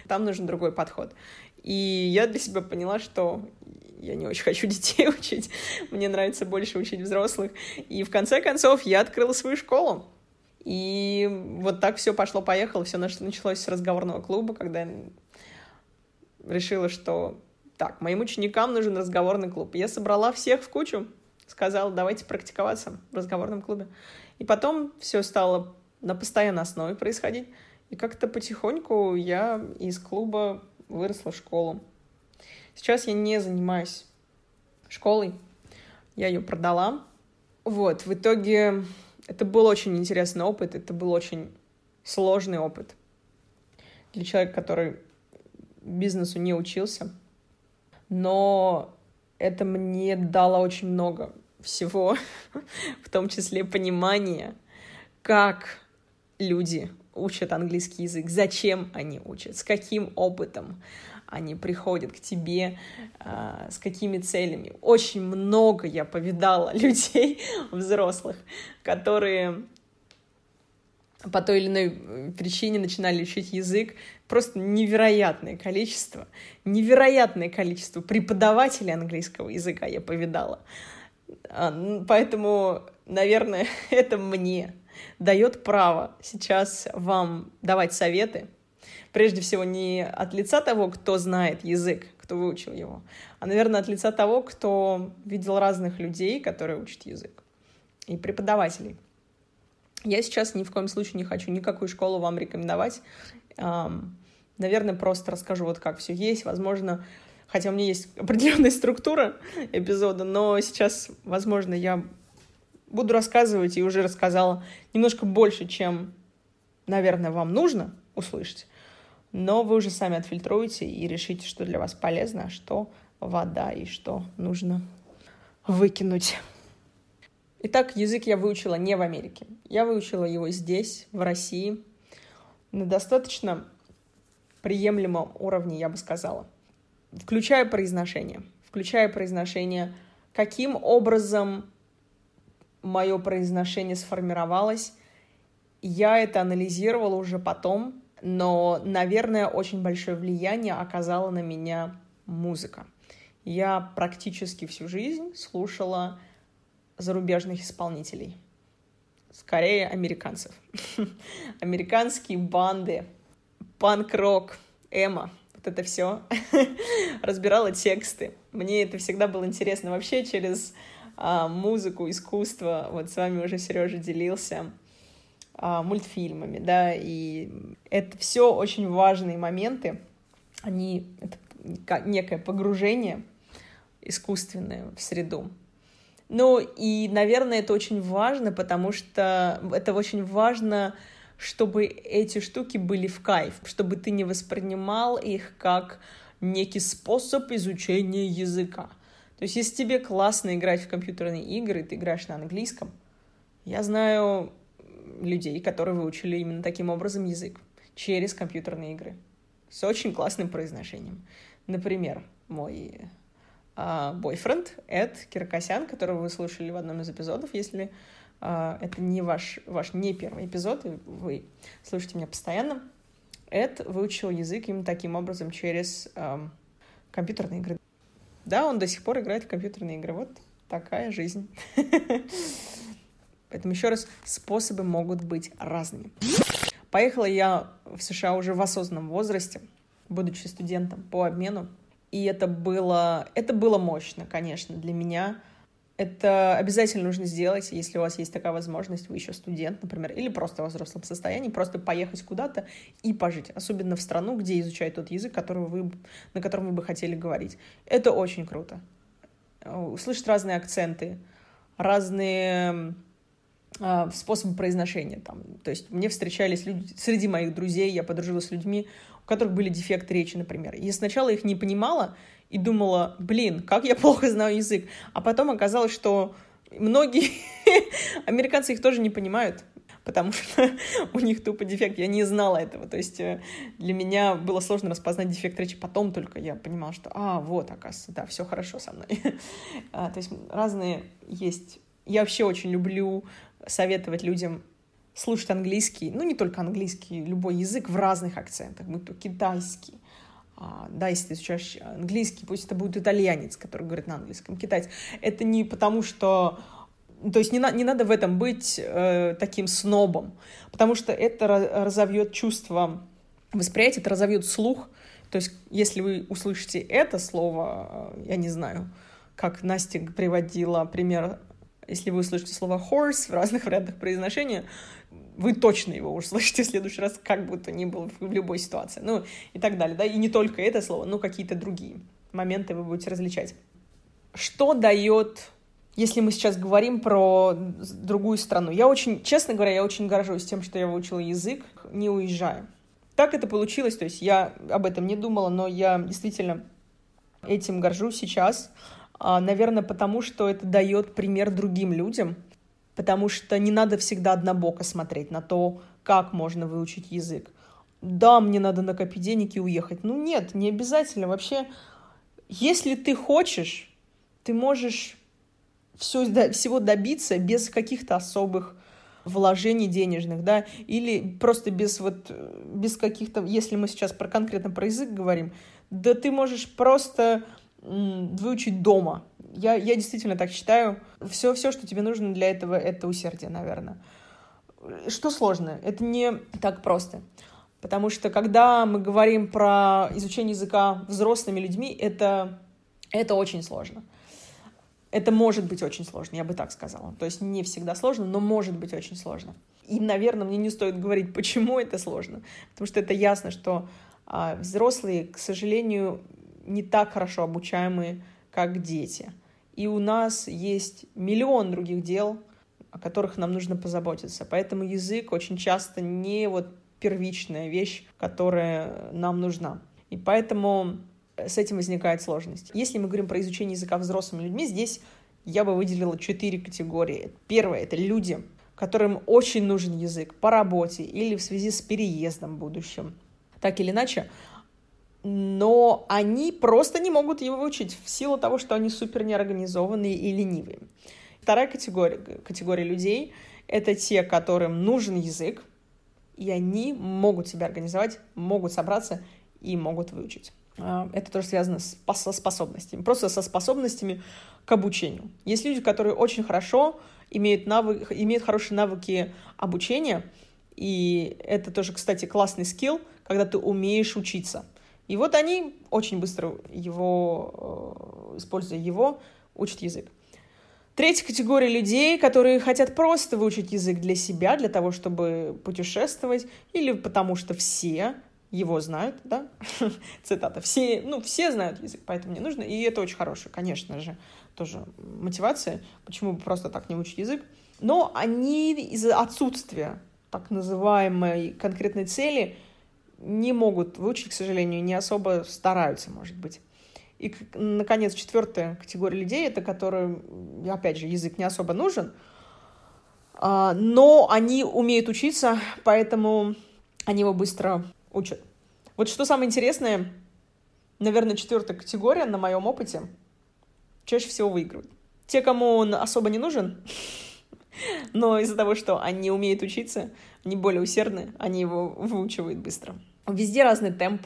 Там нужен другой подход. И я для себя поняла, что я не очень хочу детей учить. Мне нравится больше учить взрослых. И в конце концов я открыла свою школу. И вот так все пошло-поехало. Все началось с разговорного клуба, когда я решила, что так, моим ученикам нужен разговорный клуб. Я собрала всех в кучу. Сказала, давайте практиковаться в разговорном клубе. И потом все стало на постоянной основе происходить. И как-то потихоньку я из клуба выросла в школу. Сейчас я не занимаюсь школой. Я ее продала. Вот, в итоге это был очень интересный опыт. Это был очень сложный опыт для человека, который бизнесу не учился. Но это мне дало очень много всего, в том числе понимание, как люди учат английский язык, зачем они учат, с каким опытом, они приходят к тебе, с какими целями. Очень много я повидала людей взрослых, которые по той или иной причине начинали учить язык. Просто невероятное количество преподавателей английского языка я повидала. Поэтому, наверное, это мне дает право сейчас вам давать советы. Прежде всего, не от лица того, кто знает язык, кто выучил его, а, наверное, от лица того, кто видел разных людей, которые учат язык, и преподавателей. Я сейчас ни в коем случае не хочу никакую школу вам рекомендовать. Наверное, просто расскажу, вот как все есть. Возможно, хотя у меня есть определенная структура эпизода, но сейчас, возможно, я буду рассказывать и уже рассказала немножко больше, чем, наверное, вам нужно услышать. Но вы уже сами отфильтруете и решите, что для вас полезно, а что вода и что нужно выкинуть. Итак, язык я выучила не в Америке. Я выучила его здесь, в России, на достаточно приемлемом уровне, я бы сказала. Включая произношение, каким образом мое произношение сформировалось, я это анализировала уже потом, но, наверное, очень большое влияние оказала на меня музыка. Я практически всю жизнь слушала зарубежных исполнителей, скорее американцев. Американские банды, панк-рок, эмо, вот это все. Разбирала тексты. Мне это всегда было интересно. Вообще через музыку, искусство, вот с вами уже Сережа делился мультфильмами, да, и это все очень важные моменты. Это некое погружение искусственное в среду. Ну и, наверное, это очень важно, потому что это очень важно, чтобы эти штуки были в кайф, чтобы ты не воспринимал их как некий способ изучения языка. То есть если тебе классно играть в компьютерные игры, ты играешь на английском, я знаю людей, которые выучили именно таким образом язык, через компьютерные игры, с очень классным произношением. Например, мой бойфренд Эд Киркасян, которого вы слушали в одном из эпизодов. Если это не ваш не первый эпизод, и вы слушаете меня постоянно, Эд выучил язык именно таким образом, через компьютерные игры. Да, он до сих пор играет в компьютерные игры. Вот такая жизнь. Поэтому еще раз, способы могут быть разными. Поехала я в США уже в осознанном возрасте, будучи студентом по обмену. И это было мощно, конечно, для меня. Это обязательно нужно сделать, если у вас есть такая возможность, вы еще студент, например, или просто в взрослом состоянии, просто поехать куда-то и пожить, особенно в страну, где изучают тот язык, на котором вы бы хотели говорить. Это очень круто. Услышать разные акценты, разные способы произношения. То есть мне встречались люди, среди моих друзей я подружилась с людьми, у которых были дефекты речи, например. Я сначала их не понимала и думала, как я плохо знаю язык. А потом оказалось, что многие американцы их тоже не понимают, потому что у них тупо дефект. Я не знала этого. То есть для меня было сложно распознать дефект речи. Потом только я понимала, что вот, оказывается, да, все хорошо со мной. То есть разные есть. Я вообще очень люблю советовать людям слушать английский, ну не только английский, любой язык в разных акцентах, будь то китайский, да, если ты изучаешь английский, пусть это будет итальянец, который говорит на английском, китайец. Это не потому что... То есть не надо в этом быть таким снобом, потому что это разовьет чувство восприятия, это разовьет слух. То есть если вы услышите это слово, я не знаю, как Настя приводила пример... Если вы услышите слово «horse» в разных вариантах произношения, вы точно его услышите в следующий раз, как бы то ни было, в любой ситуации. Ну, и так далее, да, и не только это слово, но какие-то другие моменты вы будете различать. Что дает, если мы сейчас говорим про другую страну? Честно говоря, я очень горжусь тем, что я выучила язык, не уезжая. Так это получилось, то есть я об этом не думала, но я действительно этим горжусь сейчас. Наверное, потому что это дает пример другим людям, потому что не надо всегда однобоко смотреть на то, как можно выучить язык. да, мне надо накопить денег и уехать. Ну нет, не обязательно. Вообще, если ты хочешь, ты можешь всего добиться без каких-то особых вложений денежных, да, или просто без каких-то, если мы сейчас конкретно про язык говорим, да ты можешь просто выучить дома. Я действительно так считаю. Все, что тебе нужно для этого, это усердие, наверное. Что сложно? Это не так просто. Потому что, когда мы говорим про изучение языка взрослыми людьми, это очень сложно. Это может быть очень сложно, я бы так сказала. То есть не всегда сложно, но может быть очень сложно. И, наверное, мне не стоит говорить, почему это сложно. Потому что это ясно, что взрослые, к сожалению, не так хорошо обучаемые, как дети. И у нас есть миллион других дел, о которых нам нужно позаботиться. Поэтому язык очень часто не первичная вещь, которая нам нужна. И поэтому с этим возникает сложность. Если мы говорим про изучение языка взрослыми людьми, здесь я бы выделила 4 категории. Первое — это люди, которым очень нужен язык по работе или в связи с переездом в будущем, так или иначе. Но они просто не могут его выучить в силу того, что они супер неорганизованные и ленивые. Вторая категория людей — это те, которым нужен язык, и они могут себя организовать, могут собраться и могут выучить. Это тоже связано со способностями, просто со способностями к обучению. Есть люди, которые очень хорошо имеют хорошие навыки обучения, и это тоже, кстати, классный скилл, когда ты умеешь учиться. И они очень быстро его, используя его, учат язык. Третья категория людей, которые хотят просто выучить язык для себя, для того, чтобы путешествовать, или потому что все его знают, да, цитата, все знают язык, поэтому не нужно, и это очень хорошая, конечно же, тоже мотивация, почему бы просто так не учить язык, но они из-за отсутствия так называемой конкретной цели не могут выучить, к сожалению, не особо стараются, может быть. И, наконец, 4-я категория людей, это которым, опять же, язык не особо нужен, но они умеют учиться, поэтому они его быстро учат. Вот что самое интересное, наверное, 4-я категория на моем опыте чаще всего выигрывает. Те, кому он особо не нужен, но из-за того, что они умеют учиться, они более усердны, они его выучивают быстро. Везде разный темп.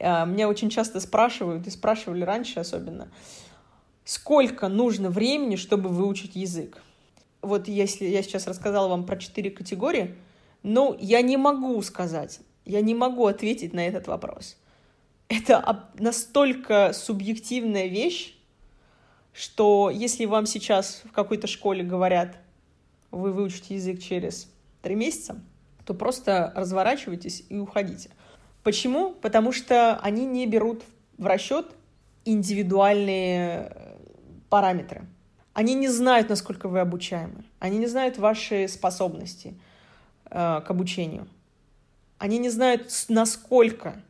Меня очень часто спрашивают, и спрашивали раньше особенно, сколько нужно времени, чтобы выучить язык. Вот если я сейчас рассказала вам про 4 категории, но я не могу ответить на этот вопрос. Это настолько субъективная вещь, что если вам сейчас в какой-то школе говорят, вы выучите язык через 3 месяца, то просто разворачивайтесь и уходите. Почему? Потому что они не берут в расчет индивидуальные параметры. Они не знают, насколько вы обучаемы. Они не знают ваши способности к обучению. Они не знают, насколько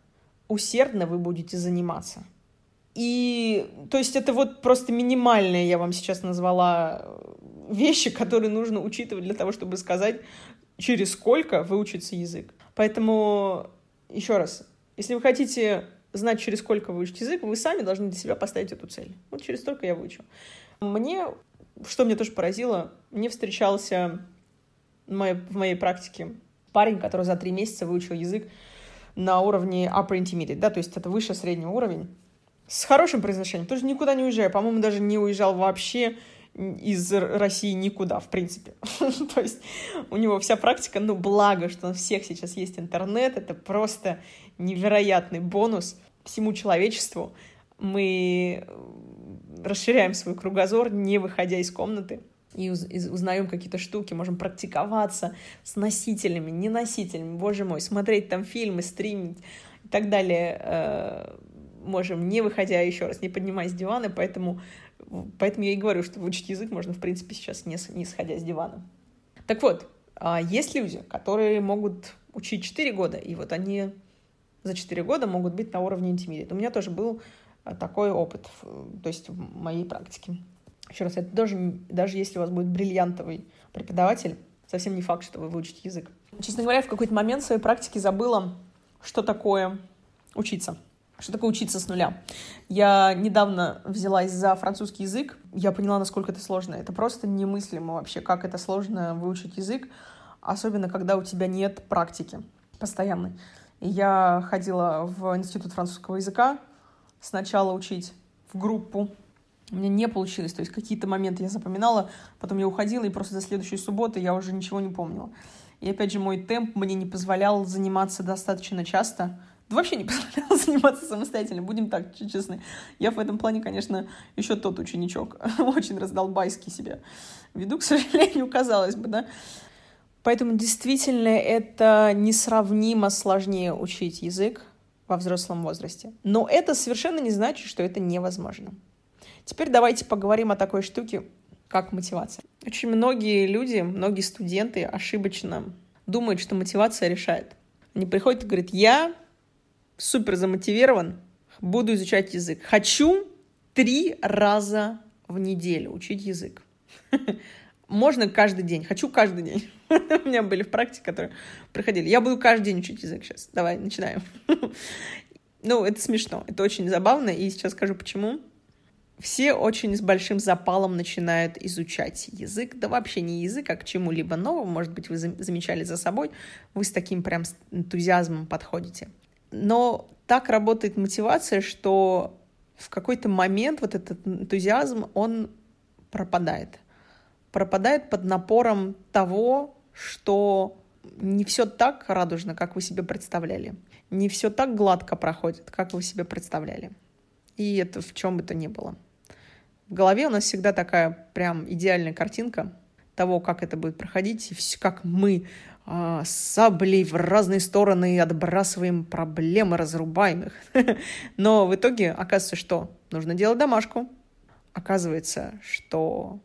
усердно вы будете заниматься. И, то есть, это просто минимальные, я вам сейчас назвала, вещи, которые нужно учитывать для того, чтобы сказать, через сколько выучится язык. Поэтому... Еще раз, если вы хотите знать, через сколько выучить язык, вы сами должны для себя поставить эту цель. Через столько я выучу. Что меня тоже поразило, мне встречался в моей практике парень, который за 3 месяца выучил язык на уровне upper intermediate, да, то есть это выше среднего уровень, с хорошим произношением, тоже никуда не уезжая, по-моему, даже не уезжал вообще из России никуда, в принципе. То есть у него вся практика, благо, что у всех сейчас есть интернет, это просто невероятный бонус всему человечеству. Мы расширяем свой кругозор, не выходя из комнаты, и узнаем какие-то штуки, можем практиковаться с носителями, не носителями, боже мой, смотреть там фильмы, стримить и так далее. Можем, не выходя, еще раз, не поднимаясь с дивана, поэтому я и говорю, что выучить язык можно, в принципе, сейчас не сходя с дивана. Так вот, есть люди, которые могут учить 4 года, и они за 4 года могут быть на уровне intermediate. У меня тоже был такой опыт, то есть в моей практике. Еще раз, это даже если у вас будет бриллиантовый преподаватель, совсем не факт, что вы выучите язык. Честно говоря, в какой-то момент в своей практике забыла, что такое учиться. Что такое учиться с нуля? Я недавно взялась за французский язык. Я поняла, насколько это сложно. Это просто немыслимо вообще, как это сложно выучить язык, особенно когда у тебя нет практики постоянной. Я ходила в институт французского языка сначала учить в группу. У меня не получилось. То есть какие-то моменты я запоминала, потом я уходила, и просто до следующей субботы я уже ничего не помнила. И опять же, мой темп мне не позволял заниматься достаточно часто. Да вообще не позволял заниматься самостоятельно, будем так честны. Я в этом плане, конечно, еще тот ученичок. Очень раздолбайски себя веду, к сожалению, казалось бы, да. Поэтому действительно это несравнимо сложнее учить язык во взрослом возрасте. Но это совершенно не значит, что это невозможно. Теперь давайте поговорим о такой штуке, как мотивация. Очень многие люди, многие студенты ошибочно думают, что мотивация решает. Они приходят и говорят: я супер замотивирован, буду изучать язык. Хочу 3 раза в неделю учить язык. Можно каждый день. Хочу каждый день. У меня были в практике, которые проходили. Я буду каждый день учить язык сейчас. Давай, начинаем. Ну, это смешно. Это очень забавно. И сейчас скажу, почему. Все очень с большим запалом начинают изучать язык. Да вообще не язык, а к чему-либо новому. Может быть, вы замечали за собой. Вы с таким прям энтузиазмом подходите. Но так работает мотивация, что в какой-то момент вот этот энтузиазм, он пропадает. Пропадает под напором того, что не все так радужно, как вы себе представляли. Не все так гладко проходит, как вы себе представляли. И это в чем бы то ни было. В голове у нас всегда такая прям идеальная картинка того, как это будет проходить, и как мы саблей в разные стороны отбрасываем проблемы, разрубаем их. Но в итоге оказывается, что нужно делать домашку. Оказывается, что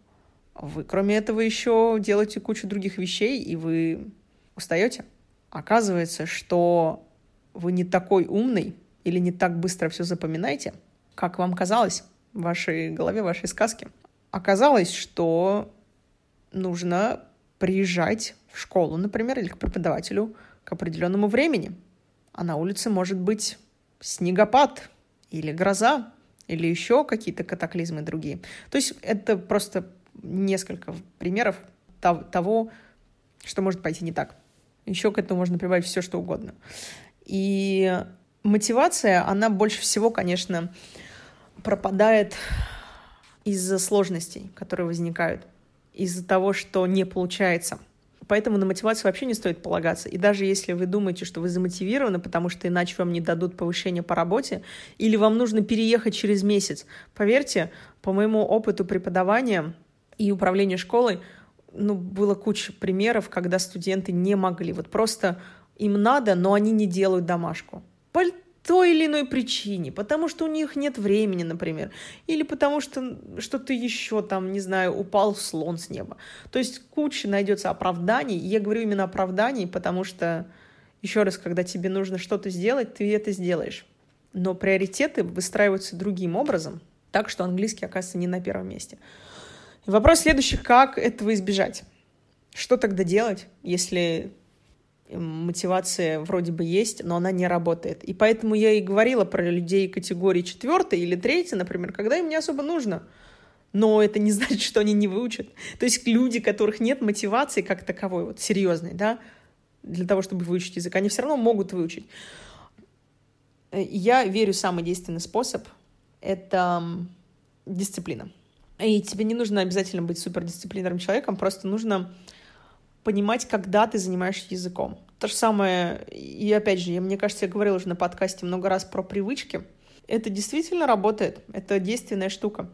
вы, кроме этого, еще делаете кучу других вещей, и вы устаете. Оказывается, что вы не такой умный или не так быстро все запоминаете, как вам казалось в вашей голове, в вашей сказке. Оказалось, что нужно приезжать в школу, например, или к преподавателю к определенному времени. А на улице может быть снегопад или гроза, или еще какие-то катаклизмы другие. То есть это просто несколько примеров того, что может пойти не так. Еще к этому можно прибавить все, что угодно. И мотивация, она больше всего, конечно, пропадает из-за сложностей, которые возникают, из-за того, что не получается. Поэтому на мотивацию вообще не стоит полагаться. И даже если вы думаете, что вы замотивированы, потому что иначе вам не дадут повышения по работе, или вам нужно переехать через месяц, поверьте, по моему опыту преподавания и управления школой, было куча примеров, когда студенты не могли. Вот просто им надо, но они не делают домашку. По той или иной причине. Потому что у них нет времени, например. Или потому что что-то еще там, не знаю, упал слон с неба. То есть куча найдется оправданий. И я говорю именно оправданий, потому что, еще раз, когда тебе нужно что-то сделать, ты это сделаешь. Но приоритеты выстраиваются другим образом. Так что английский, оказывается, не на первом месте. И вопрос следующий. Как этого избежать? Что тогда делать, если мотивация вроде бы есть, но она не работает? И поэтому я и говорила про людей категории 4 или 3, например, когда им не особо нужно. Но это не значит, что они не выучат. То есть люди, которых нет мотивации как таковой, вот серьезной, да, для того, чтобы выучить язык, они все равно могут выучить. Я верю, самый действенный способ — это дисциплина. И тебе не нужно обязательно быть супердисциплинарным человеком, просто нужно понимать, когда ты занимаешься языком. То же самое, и опять же, мне кажется, я говорила уже на подкасте много раз про привычки. Это действительно работает, это действенная штука.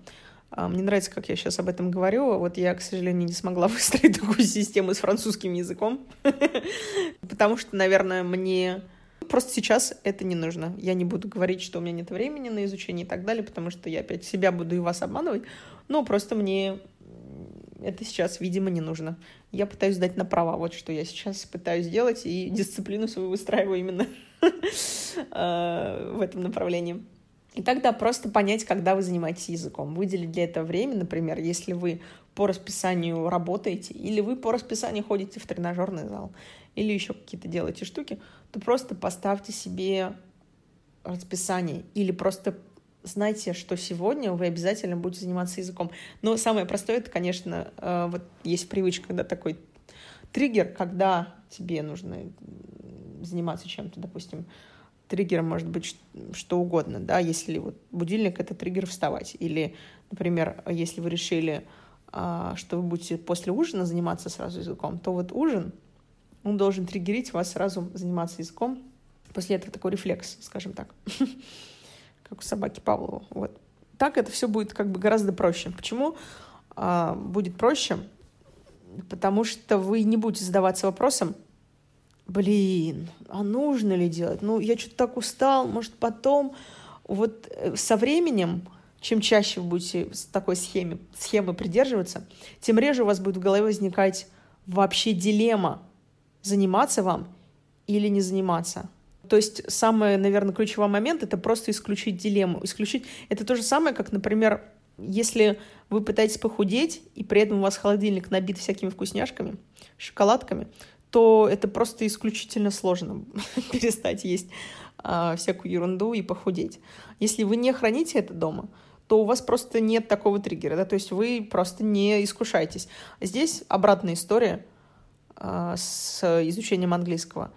Мне нравится, как я сейчас об этом говорю. Вот я, к сожалению, не смогла выстроить такую систему с французским языком, потому что, наверное, мне просто сейчас это не нужно. Я не буду говорить, что у меня нет времени на изучение и так далее, потому что я опять себя буду и вас обманывать. Но просто мне это сейчас, видимо, не нужно. Я пытаюсь сдать на права. Вот что я сейчас пытаюсь делать, и дисциплину свою выстраиваю именно в этом направлении. И тогда просто понять, когда вы занимаетесь языком. Выделить для этого время, например, если вы по расписанию работаете, или вы по расписанию ходите в тренажерный зал, или еще какие-то делаете штуки, то просто поставьте себе расписание или просто знайте, что сегодня вы обязательно будете заниматься языком. Но самое простое, это, конечно, вот есть привычка, когда такой триггер, когда тебе нужно заниматься чем-то, допустим, триггером может быть что угодно, да, если вот будильник — это триггер вставать, или, например, если вы решили, что вы будете после ужина заниматься сразу языком, то вот ужин, он должен триггерить вас сразу заниматься языком, после этого такой рефлекс, скажем так, как у собаки Павлова, вот. Так это все будет как бы гораздо проще. Почему будет проще? Потому что вы не будете задаваться вопросом: блин, а нужно ли делать? Ну, я что-то так устал, может, потом. Вот со временем, чем чаще вы будете такой схемы придерживаться, тем реже у вас будет в голове возникать вообще дилемма, заниматься вам или не заниматься. То есть самый, наверное, ключевой момент — это просто исключить дилемму. Исключить — это то же самое, как, например, если вы пытаетесь похудеть, и при этом у вас холодильник набит всякими вкусняшками, шоколадками, то это просто исключительно сложно перестать есть всякую ерунду и похудеть. Если вы не храните это дома, то у вас просто нет такого триггера, да? То есть вы просто не искушаетесь. Здесь обратная история с изучением английского.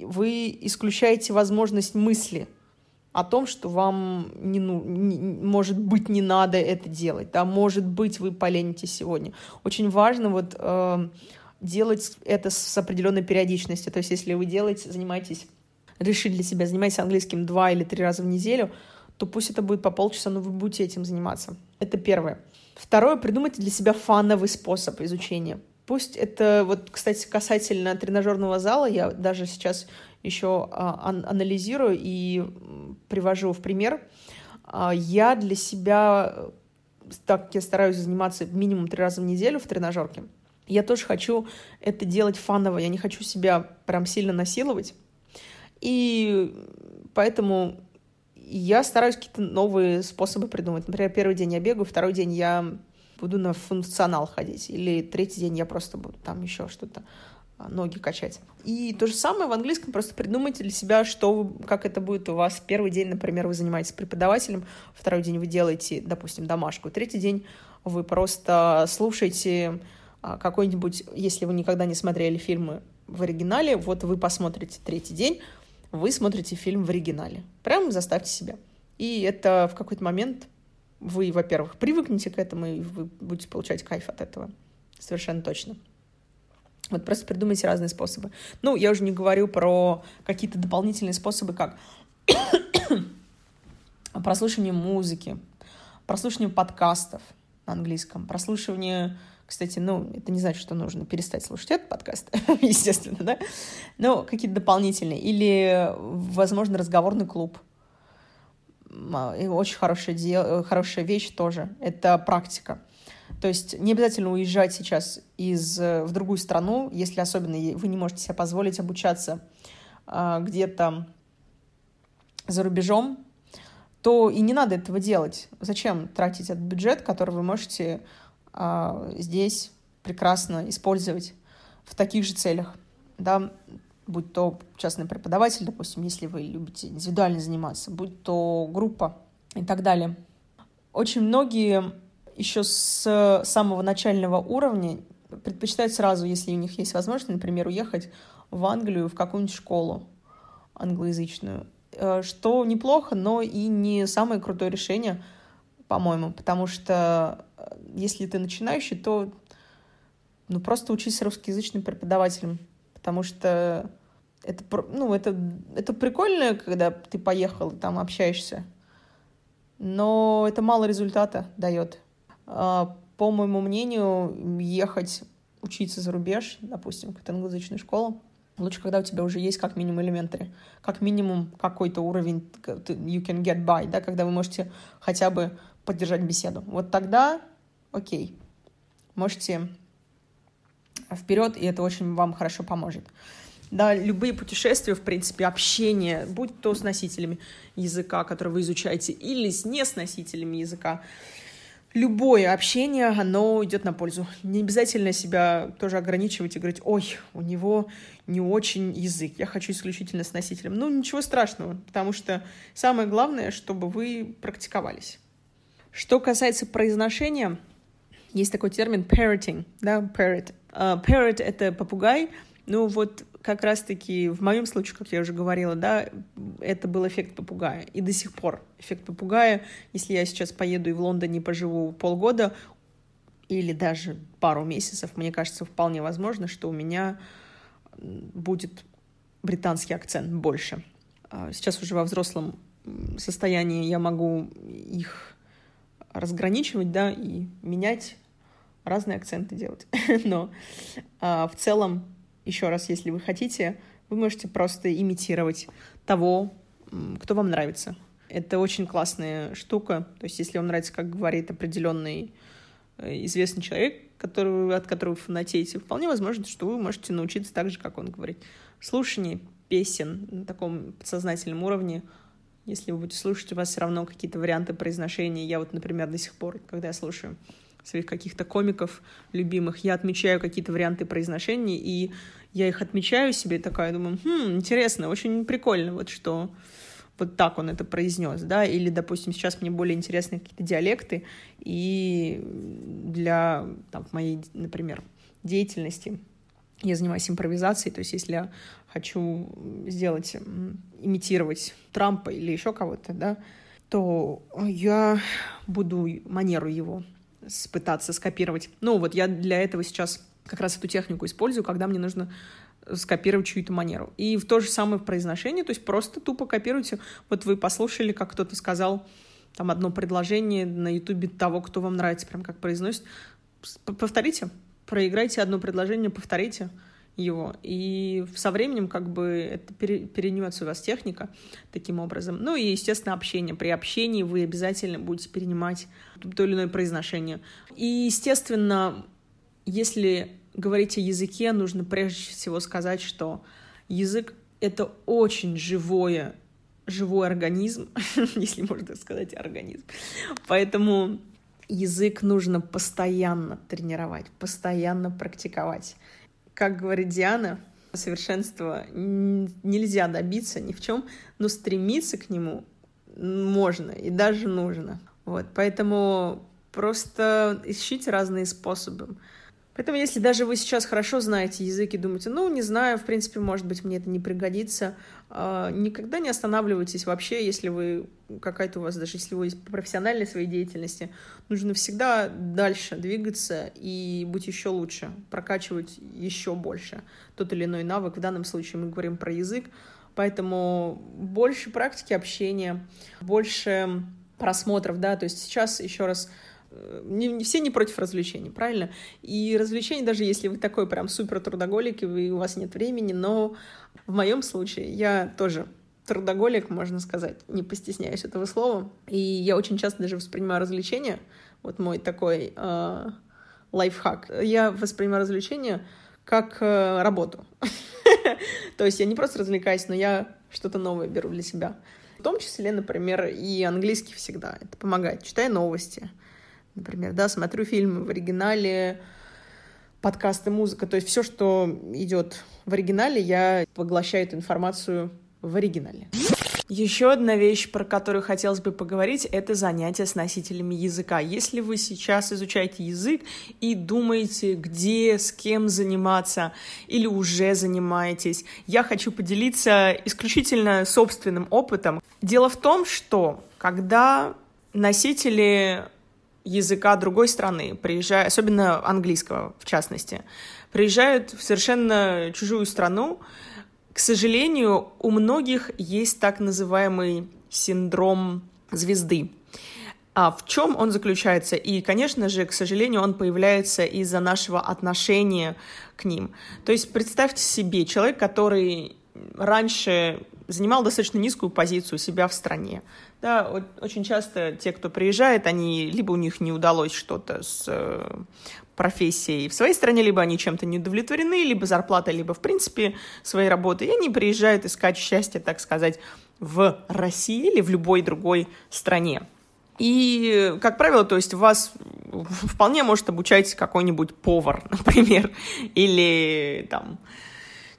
Вы исключаете возможность мысли о том, что вам, может быть, не надо это делать, да? Может быть, вы поленитесь сегодня. Очень важно вот... делать это с определенной периодичностью. То есть если вы решили для себя, занимаетесь английским 2 или 3 раза в неделю, то пусть это будет по полчаса, но вы будете этим заниматься. Это первое. Второе, придумайте для себя фановый способ изучения. Пусть это, вот, кстати, касательно тренажерного зала, я даже сейчас еще анализирую и привожу в пример. Я для себя, так как я стараюсь заниматься минимум 3 раза в неделю в тренажерке, я тоже хочу это делать фаново, я не хочу себя прям сильно насиловать. И поэтому я стараюсь какие-то новые способы придумать. Например, первый день я бегаю, второй день я буду на функционал ходить, или третий день я просто буду там еще что-то, ноги качать. И то же самое в английском, просто придумайте для себя, как это будет у вас. Первый день, например, вы занимаетесь преподавателем, второй день вы делаете, допустим, домашку, третий день вы просто слушаете... какой-нибудь, если вы никогда не смотрели фильмы в оригинале, вот вы посмотрите третий день, вы смотрите фильм в оригинале. Прям заставьте себя. И это в какой-то момент вы, во-первых, привыкнете к этому, и вы будете получать кайф от этого. Совершенно точно. Вот просто придумайте разные способы. Ну, я уже не говорю про какие-то дополнительные способы, как прослушивание музыки, прослушивание подкастов на английском, прослушивание... Кстати, это не значит, что нужно перестать слушать этот подкаст, естественно, да? Но какие-то дополнительные. Или, возможно, разговорный клуб. И очень хорошая вещь тоже. Это практика. То есть не обязательно уезжать сейчас в другую страну, если особенно вы не можете себе позволить обучаться где-то за рубежом, то и не надо этого делать. Зачем тратить этот бюджет, который вы можете... здесь прекрасно использовать в таких же целях, да, будь то частный преподаватель, допустим, если вы любите индивидуально заниматься, будь то группа и так далее. Очень многие еще с самого начального уровня предпочитают сразу, если у них есть возможность, например, уехать в Англию в какую-нибудь школу англоязычную, что неплохо, но и не самое крутое решение, по-моему, потому что если ты начинающий, то просто учись с русскоязычным преподавателем, потому что это прикольно, когда ты поехал и там общаешься, но это мало результата дает. По моему мнению, ехать учиться за рубеж, допустим, в какую-то англоязычную школу, лучше, когда у тебя уже есть как минимум elementary, как минимум какой-то уровень you can get by, да, когда вы можете хотя бы поддержать беседу. Вот тогда окей, можете вперед, и это очень вам хорошо поможет. да, любые путешествия, в принципе, общение, будь то с носителями языка, который вы изучаете, или не с носителями языка, любое общение, оно идет на пользу. Не обязательно себя тоже ограничивать и говорить: ой, у него не очень язык, я хочу исключительно с носителем. Ну, ничего страшного, потому что самое главное, чтобы вы практиковались. Что касается произношения, есть такой термин parroting, да, parrot. Parrot — это попугай. Ну вот как раз-таки в моем случае, как я уже говорила, да, это был эффект попугая. И до сих пор эффект попугая. Если я сейчас поеду и в Лондоне поживу полгода или даже пару месяцев, мне кажется, вполне возможно, что у меня будет британский акцент больше. Сейчас уже во взрослом состоянии я могу их разграничивать, да, и менять, разные акценты делать. Но в целом, еще раз, если вы хотите, вы можете просто имитировать того, кто вам нравится. Это очень классная штука. То есть если вам нравится, как говорит определенный известный человек, от которого вы фанатеете, вполне возможно, что вы можете научиться так же, как он говорит. Слушание песен на таком подсознательном уровне. Если вы будете слушать, у вас все равно какие-то варианты произношения. Я вот, например, до сих пор, когда я слушаю своих каких-то комиков любимых, я отмечаю какие-то варианты произношений, и я их отмечаю себе, такая думаю: интересно, очень прикольно, вот что вот так он это произнес, да, или, допустим, сейчас мне более интересны какие-то диалекты, и для там, моей, например, деятельности я занимаюсь импровизацией, то есть если я хочу сделать, имитировать Трампа или еще кого-то, да, то я буду манеру его пытаться скопировать. Ну вот я для этого сейчас как раз эту технику использую, когда мне нужно скопировать чью-то манеру. И в то же самое произношение, то есть просто тупо копируйте. Вот вы послушали, как кто-то сказал там одно предложение на ютубе того, кто вам нравится, прям как произносит. Повторите, проиграйте одно предложение, повторите его. И со временем как бы это перенесется у вас техника таким образом. Ну и, естественно, общение. При общении вы обязательно будете перенимать то или иное произношение. И, естественно, если говорить о языке, нужно прежде всего сказать, что язык — это очень живой организм, если можно сказать организм. Поэтому язык нужно постоянно тренировать, постоянно практиковать. Как говорит Диана, совершенства нельзя добиться ни в чем, но стремиться к нему можно и даже нужно. Вот, поэтому просто ищите разные способы. Поэтому если даже вы сейчас хорошо знаете язык и думаете: ну, не знаю, в принципе, может быть, мне это не пригодится, никогда не останавливайтесь вообще, если вы какая-то у вас, даже если вы профессиональной своей деятельности, нужно всегда дальше двигаться и быть еще лучше, прокачивать еще больше тот или иной навык. В данном случае мы говорим про язык, поэтому больше практики общения, больше просмотров, да, то есть сейчас еще раз, все не против развлечений, правильно? И развлечений, даже если вы такой прям супер трудоголик, и у вас нет времени, но в моем случае я тоже трудоголик, можно сказать, не постесняюсь этого слова, и я очень часто даже воспринимаю развлечения, вот мой такой лайфхак, я воспринимаю развлечения как работу. То есть я не просто развлекаюсь, но я что-то новое беру для себя. В том числе, например, и английский всегда. Это помогает. Читаю новости, например, да, смотрю фильмы в оригинале, подкасты, музыка, то есть все, что идет в оригинале, я поглощаю эту информацию в оригинале. Еще одна вещь, про которую хотелось бы поговорить, это занятия с носителями языка. Если вы сейчас изучаете язык и думаете, где, с кем заниматься, или уже занимаетесь, я хочу поделиться исключительно собственным опытом. Дело в том, что когда носители языка другой страны, приезжают, особенно английского в частности, приезжают в совершенно чужую страну, к сожалению, у многих есть так называемый синдром звезды. А в чем он заключается? И, конечно же, к сожалению, он появляется из-за нашего отношения к ним. То есть представьте себе человек, который раньше занимал достаточно низкую позицию у себя в стране. Да, очень часто те, кто приезжает, они либо у них не удалось что-то с профессией в своей стране, либо они чем-то не удовлетворены, либо зарплата, либо, в принципе, своей работы, и они приезжают искать счастье, так сказать, в России или в любой другой стране. И, как правило, то есть вас вполне может обучать какой-нибудь повар, например, или, там,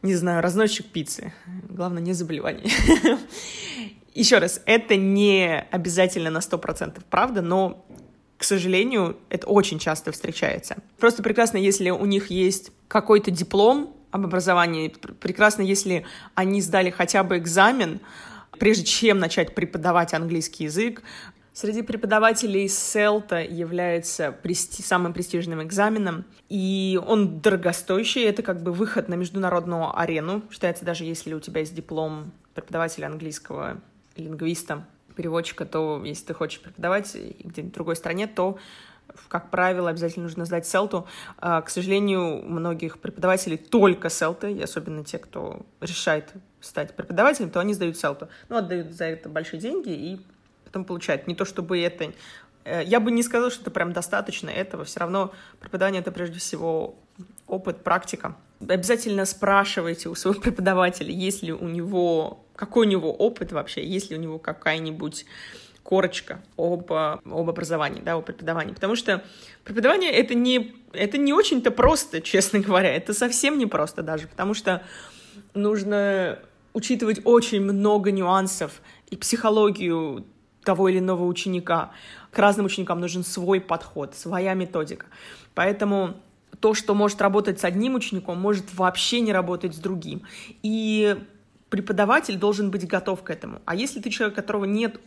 не знаю, разносчик пиццы. Главное, не заболевание. Еще раз, это не обязательно на 100% правда, но, к сожалению, это очень часто встречается. Просто прекрасно, если у них есть какой-то диплом об образовании, прекрасно, если они сдали хотя бы экзамен, прежде чем начать преподавать английский язык. Среди преподавателей CELTA является самым престижным экзаменом, и он дорогостоящий, это как бы выход на международную арену, считается, даже если у тебя есть диплом преподавателя английского, лингвиста, переводчика, то если ты хочешь преподавать где-нибудь в другой стране, то, как правило, обязательно нужно сдать CELTA. К сожалению, у многих преподавателей только CELTA, и особенно те, кто решает стать преподавателем, то они сдают CELTA. Ну, отдают за это большие деньги и получать. Не то чтобы это... Я бы не сказала, что это прям достаточно этого. Все равно преподавание — это прежде всего опыт, практика. Обязательно спрашивайте у своего преподавателя, есть ли у него... Какой у него опыт вообще? Есть ли у него какая-нибудь корочка об образовании, да, о преподавании. Потому что преподавание — это не очень-то просто, честно говоря. Это совсем не просто даже, потому что нужно учитывать очень много нюансов и психологию того или иного ученика. К разным ученикам нужен свой подход, своя методика. Поэтому то, что может работать с одним учеником, может вообще не работать с другим. И преподаватель должен быть готов к этому. А если ты человек, у которого нет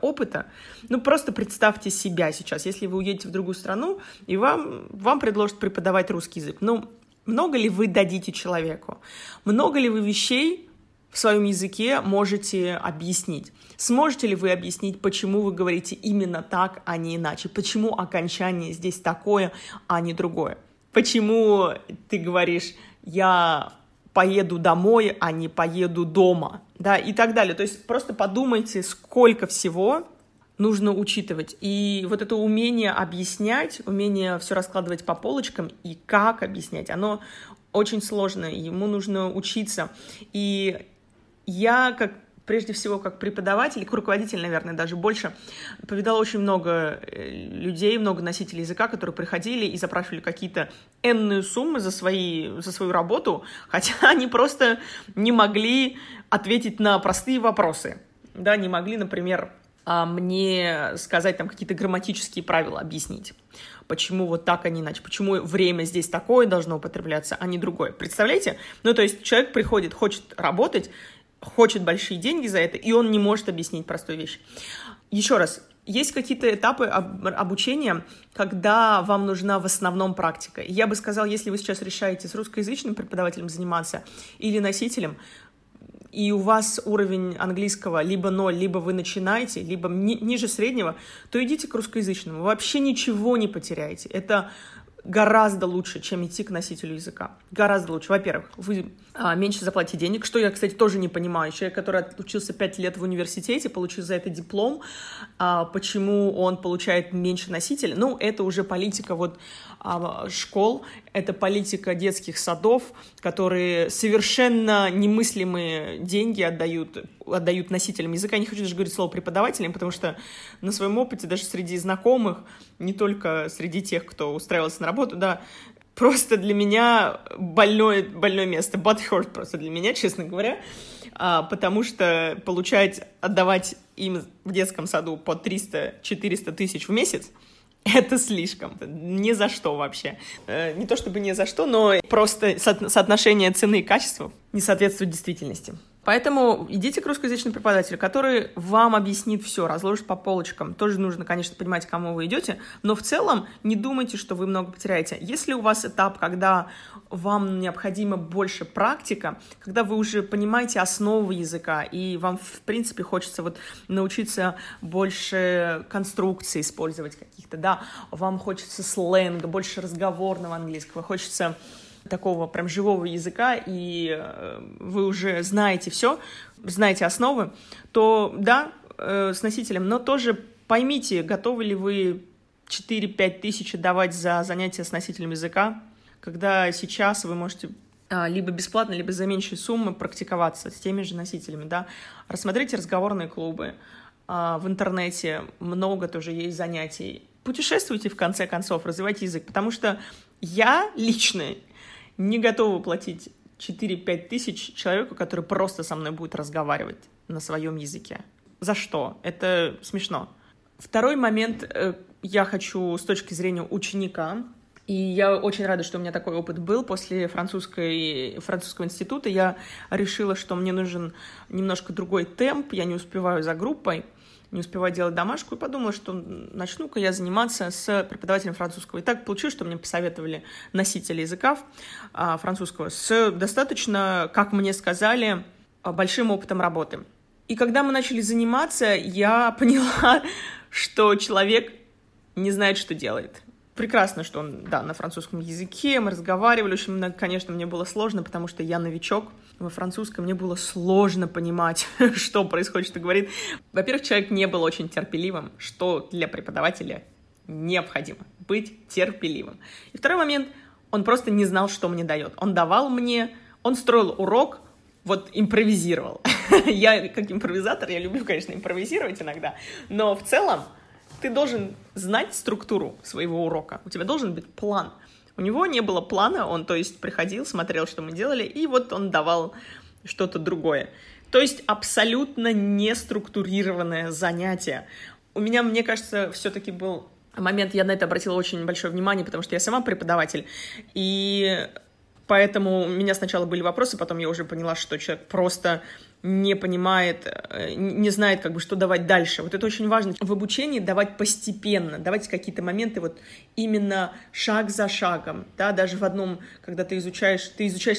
опыта, ну просто представьте себя сейчас. Если вы уедете в другую страну, и вам предложат преподавать русский язык. Ну, много ли вы дадите человеку? Много ли вы вещей в своем языке можете объяснить? Сможете ли вы объяснить, почему вы говорите именно так, а не иначе? Почему окончание здесь такое, а не другое? Почему ты говоришь «я поеду домой», а не «поеду дома», да, и так далее. То есть просто подумайте, сколько всего нужно учитывать. И вот это умение объяснять, умение все раскладывать по полочкам и как объяснять, оно очень сложно, ему нужно учиться. И я, прежде всего, как преподаватель, как руководитель, наверное, даже больше, повидала очень много людей, много носителей языка, которые приходили и запрашивали какие-то энные суммы за свою работу, хотя они просто не могли ответить на простые вопросы. Да, не могли, например, мне сказать там какие-то грамматические правила, объяснить, почему вот так, а не иначе, почему время здесь такое должно употребляться, а не другое. Представляете? Ну, то есть человек приходит, хочет работать, хочет большие деньги за это, и он не может объяснить простую вещь. Еще раз, есть какие-то этапы обучения, когда вам нужна в основном практика. Я бы сказала, если вы сейчас решаете с русскоязычным преподавателем заниматься или носителем, и у вас уровень английского либо 0, либо вы начинаете, либо ниже среднего, то идите к русскоязычному. Вы вообще ничего не потеряете. Это гораздо лучше, чем идти к носителю языка. Гораздо лучше. Во-первых, вы меньше заплатите денег, что я, кстати, тоже не понимаю. Человек, который отучился 5 лет в университете, получил за это диплом, почему он получает меньше носителя? Ну, это уже политика вот школ, это политика детских садов, которые совершенно немыслимые деньги отдают носителям языка. Я не хочу даже говорить слово преподавателям, потому что на своем опыте даже среди знакомых, не только среди тех, кто устраивался на работу, да, просто для меня больное место, butthurt просто для меня, честно говоря, потому что отдавать им в детском саду по 300-400 тысяч в месяц, это слишком. Ни за что вообще. Не то чтобы ни за что, но просто соотношение цены и качества не соответствует действительности. Поэтому идите к русскоязычному преподавателю, который вам объяснит все, разложит по полочкам. Тоже нужно, конечно, понимать, к кому вы идете, но в целом не думайте, что вы много потеряете. Если у вас этап, когда вам необходима больше практика, когда вы уже понимаете основы языка, и вам, в принципе, хочется вот научиться больше конструкций использовать каких-то, да, вам хочется сленга, больше разговорного английского, хочется такого прям живого языка, и вы уже знаете все, знаете основы, то да, с носителем, но тоже поймите, готовы ли вы 4-5 тысяч давать за занятия с носителем языка, когда сейчас вы можете либо бесплатно, либо за меньшие суммы практиковаться с теми же носителями, да. Рассмотрите разговорные клубы в интернете, много тоже есть занятий. Путешествуйте, в конце концов, развивайте язык, потому что я лично не готова платить 4-5 тысяч человеку, который просто со мной будет разговаривать на своем языке. За что? Это смешно. Второй момент я хочу с точки зрения ученика. И я очень рада, что у меня такой опыт был. После французского института я решила, что мне нужен немножко другой темп, я не успеваю за группой, не успеваю делать домашку, и подумала, что начну-ка я заниматься с преподавателем французского. И так получилось, что мне посоветовали носители языка французского с достаточно, как мне сказали, большим опытом работы. И когда мы начали заниматься, я поняла, что человек не знает, что делает. Прекрасно, что он, да, на французском языке, мы разговаривали очень много, конечно, мне было сложно, потому что я новичок во французском, мне было сложно понимать, что происходит, что говорит. Во-первых, человек не был очень терпеливым, что для преподавателя необходимо, быть терпеливым. И второй момент, он просто не знал, что мне дает. Он давал мне, он строил урок, вот импровизировал. Я как импровизатор, я люблю, конечно, импровизировать иногда, но в целом ты должен знать структуру своего урока. У тебя должен быть план. У него не было плана, он, то есть, приходил, смотрел, что мы делали, и вот он давал что-то другое. То есть абсолютно неструктурированное занятие. У меня, мне кажется, все-таки был момент, я на это обратила очень большое внимание, потому что я сама преподаватель, и поэтому у меня сначала были вопросы, потом я уже поняла, что человек просто не понимает, не знает, как бы, что давать дальше. Вот это очень важно. В обучении давать постепенно, давать какие-то моменты вот именно шаг за шагом. Да? Даже в одном, когда ты изучаешь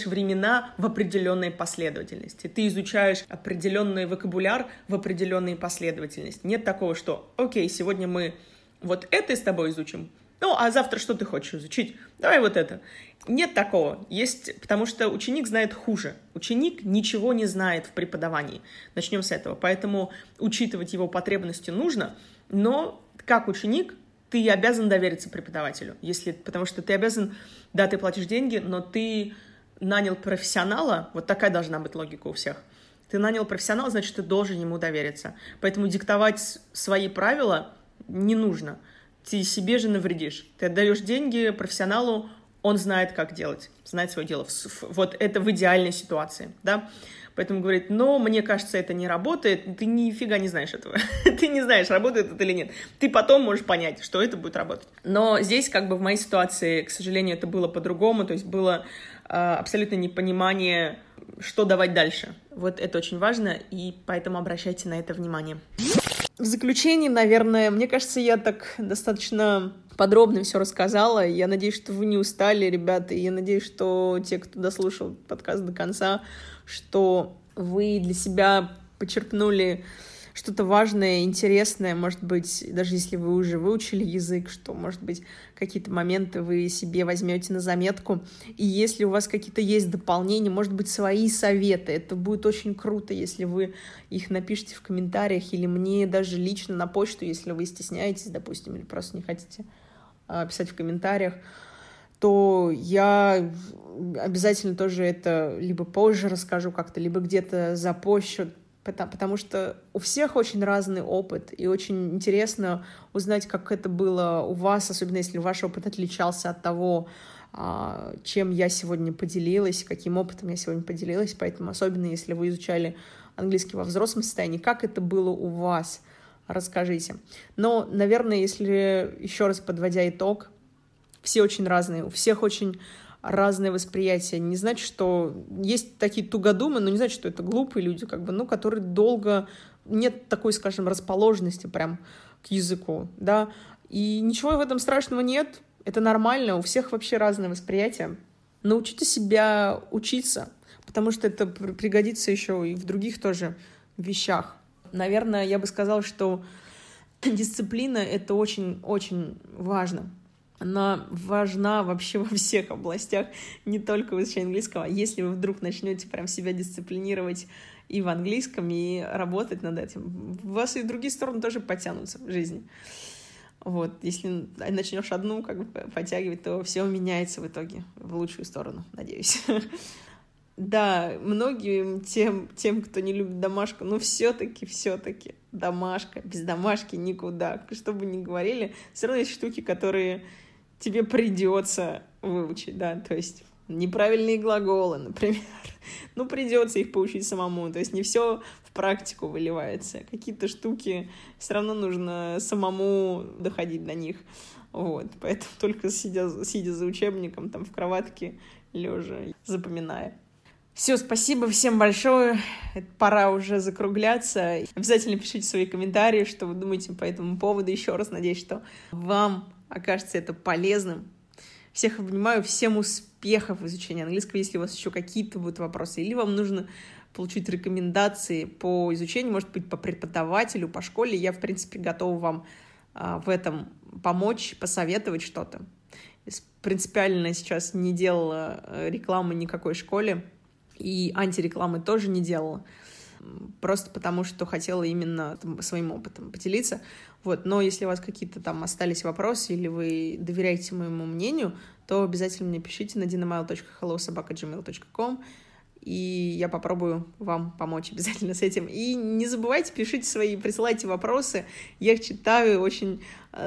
времена в определенной последовательности, ты изучаешь определенный вокабуляр в определенной последовательности. Нет такого, что окей, сегодня мы вот это с тобой изучим, ну, а завтра что ты хочешь изучить? Давай вот это. Нет такого. Есть, потому что ученик знает хуже. Ученик ничего не знает в преподавании. Начнем с этого. Поэтому учитывать его потребности нужно, но как ученик ты обязан довериться преподавателю. Потому что ты обязан, да, ты платишь деньги, но ты нанял профессионала, вот такая должна быть логика у всех. Ты нанял профессионала, значит, ты должен ему довериться. Поэтому диктовать свои правила не нужно. Ты себе же навредишь. Ты отдаешь деньги профессионалу, он знает, как делать, знает свое дело. Вот это в идеальной ситуации, да? Поэтому говорит, но мне кажется, это не работает. Ты нифига не знаешь этого. Ты не знаешь, работает это или нет. Ты потом можешь понять, что это будет работать. Но здесь как бы в моей ситуации, к сожалению, это было по-другому. То есть было абсолютно непонимание, что давать дальше. Вот это очень важно, и поэтому обращайте на это внимание. В заключение, наверное, мне кажется, я так достаточно подробно все рассказала. Я надеюсь, что вы не устали, ребята. И я надеюсь, что те, кто дослушал подкаст до конца, что вы для себя почерпнули что-то важное, интересное. Может быть, даже если вы уже выучили язык, что, может быть, какие-то моменты вы себе возьмете на заметку. И если у вас какие-то есть дополнения, может быть, свои советы, это будет очень круто, если вы их напишите в комментариях или мне даже лично на почту, если вы стесняетесь, допустим, или просто не хотите писать в комментариях, то я обязательно тоже это либо позже расскажу как-то, либо где-то запощу, потому что у всех очень разный опыт, и очень интересно узнать, как это было у вас, особенно если ваш опыт отличался от того, чем я сегодня поделилась, каким опытом я сегодня поделилась, поэтому особенно если вы изучали английский во взрослом состоянии, как это было у вас, расскажите. Но, наверное, если еще раз подводя итог, все очень разные, у всех очень разные восприятия. Не значит, что есть такие тугодумы, но не значит, что это глупые люди, как бы, ну, которые долго... Нет такой, скажем, расположенности прям к языку, да. И ничего в этом страшного нет. Это нормально. У всех вообще разные восприятия. Научите себя учиться, потому что это пригодится еще и в других тоже вещах. Наверное, я бы сказала, что дисциплина — это очень-очень важно. Она важна вообще во всех областях, не только в изучении английского. Если вы вдруг начнете прям себя дисциплинировать и в английском, и работать над этим, у вас и другие стороны тоже потянутся в жизни. Вот, если начнешь одну как бы подтягивать, то все меняется в итоге в лучшую сторону, надеюсь. Да, многим тем, кто не любит домашку, но все-таки домашка, без домашки никуда. Что бы ни говорили, все равно есть штуки, которые тебе придется выучить, да, то есть неправильные глаголы, например. Ну, придется их поучить самому, то есть не все в практику выливается. Какие-то штуки все равно нужно самому доходить до них, вот. Поэтому только сидя за учебником, там, в кроватке, лежа, запоминая. Все, спасибо всем большое, пора уже закругляться. Обязательно пишите свои комментарии, что вы думаете по этому поводу. Еще раз надеюсь, что вам окажется это полезным. Всех обнимаю, всем успехов в изучении английского. Если у вас еще какие-то будут вопросы, или вам нужно получить рекомендации по изучению, может быть, по преподавателю, по школе, я, в принципе, готова вам в этом помочь, посоветовать что-то. Принципиально сейчас не делала рекламы никакой школе. И антирекламы тоже не делала, просто потому что хотела именно там своим опытом поделиться. Вот. Но если у вас какие-то там остались вопросы или вы доверяете моему мнению, то обязательно мне пишите на dinamild.hello@gmail.com, и я попробую вам помочь обязательно с этим. И не забывайте, пишите свои, присылайте вопросы. Я их читаю очень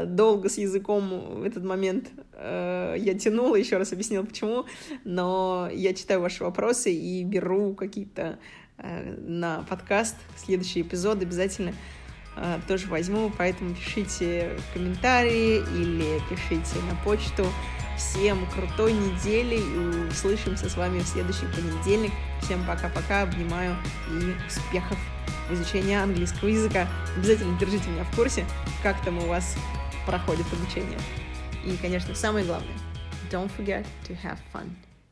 долго с языком в этот момент. Я тянула, еще раз объяснила, почему. Но я читаю ваши вопросы и беру какие-то на подкаст. Следующий эпизод обязательно тоже возьму. Поэтому пишите в комментарии или пишите на почту. Всем крутой недели, и услышимся с вами в следующий понедельник. Всем пока-пока, обнимаю и успехов в изучении английского языка. Обязательно держите меня в курсе, как там у вас проходит обучение. И, конечно, самое главное, don't forget to have fun.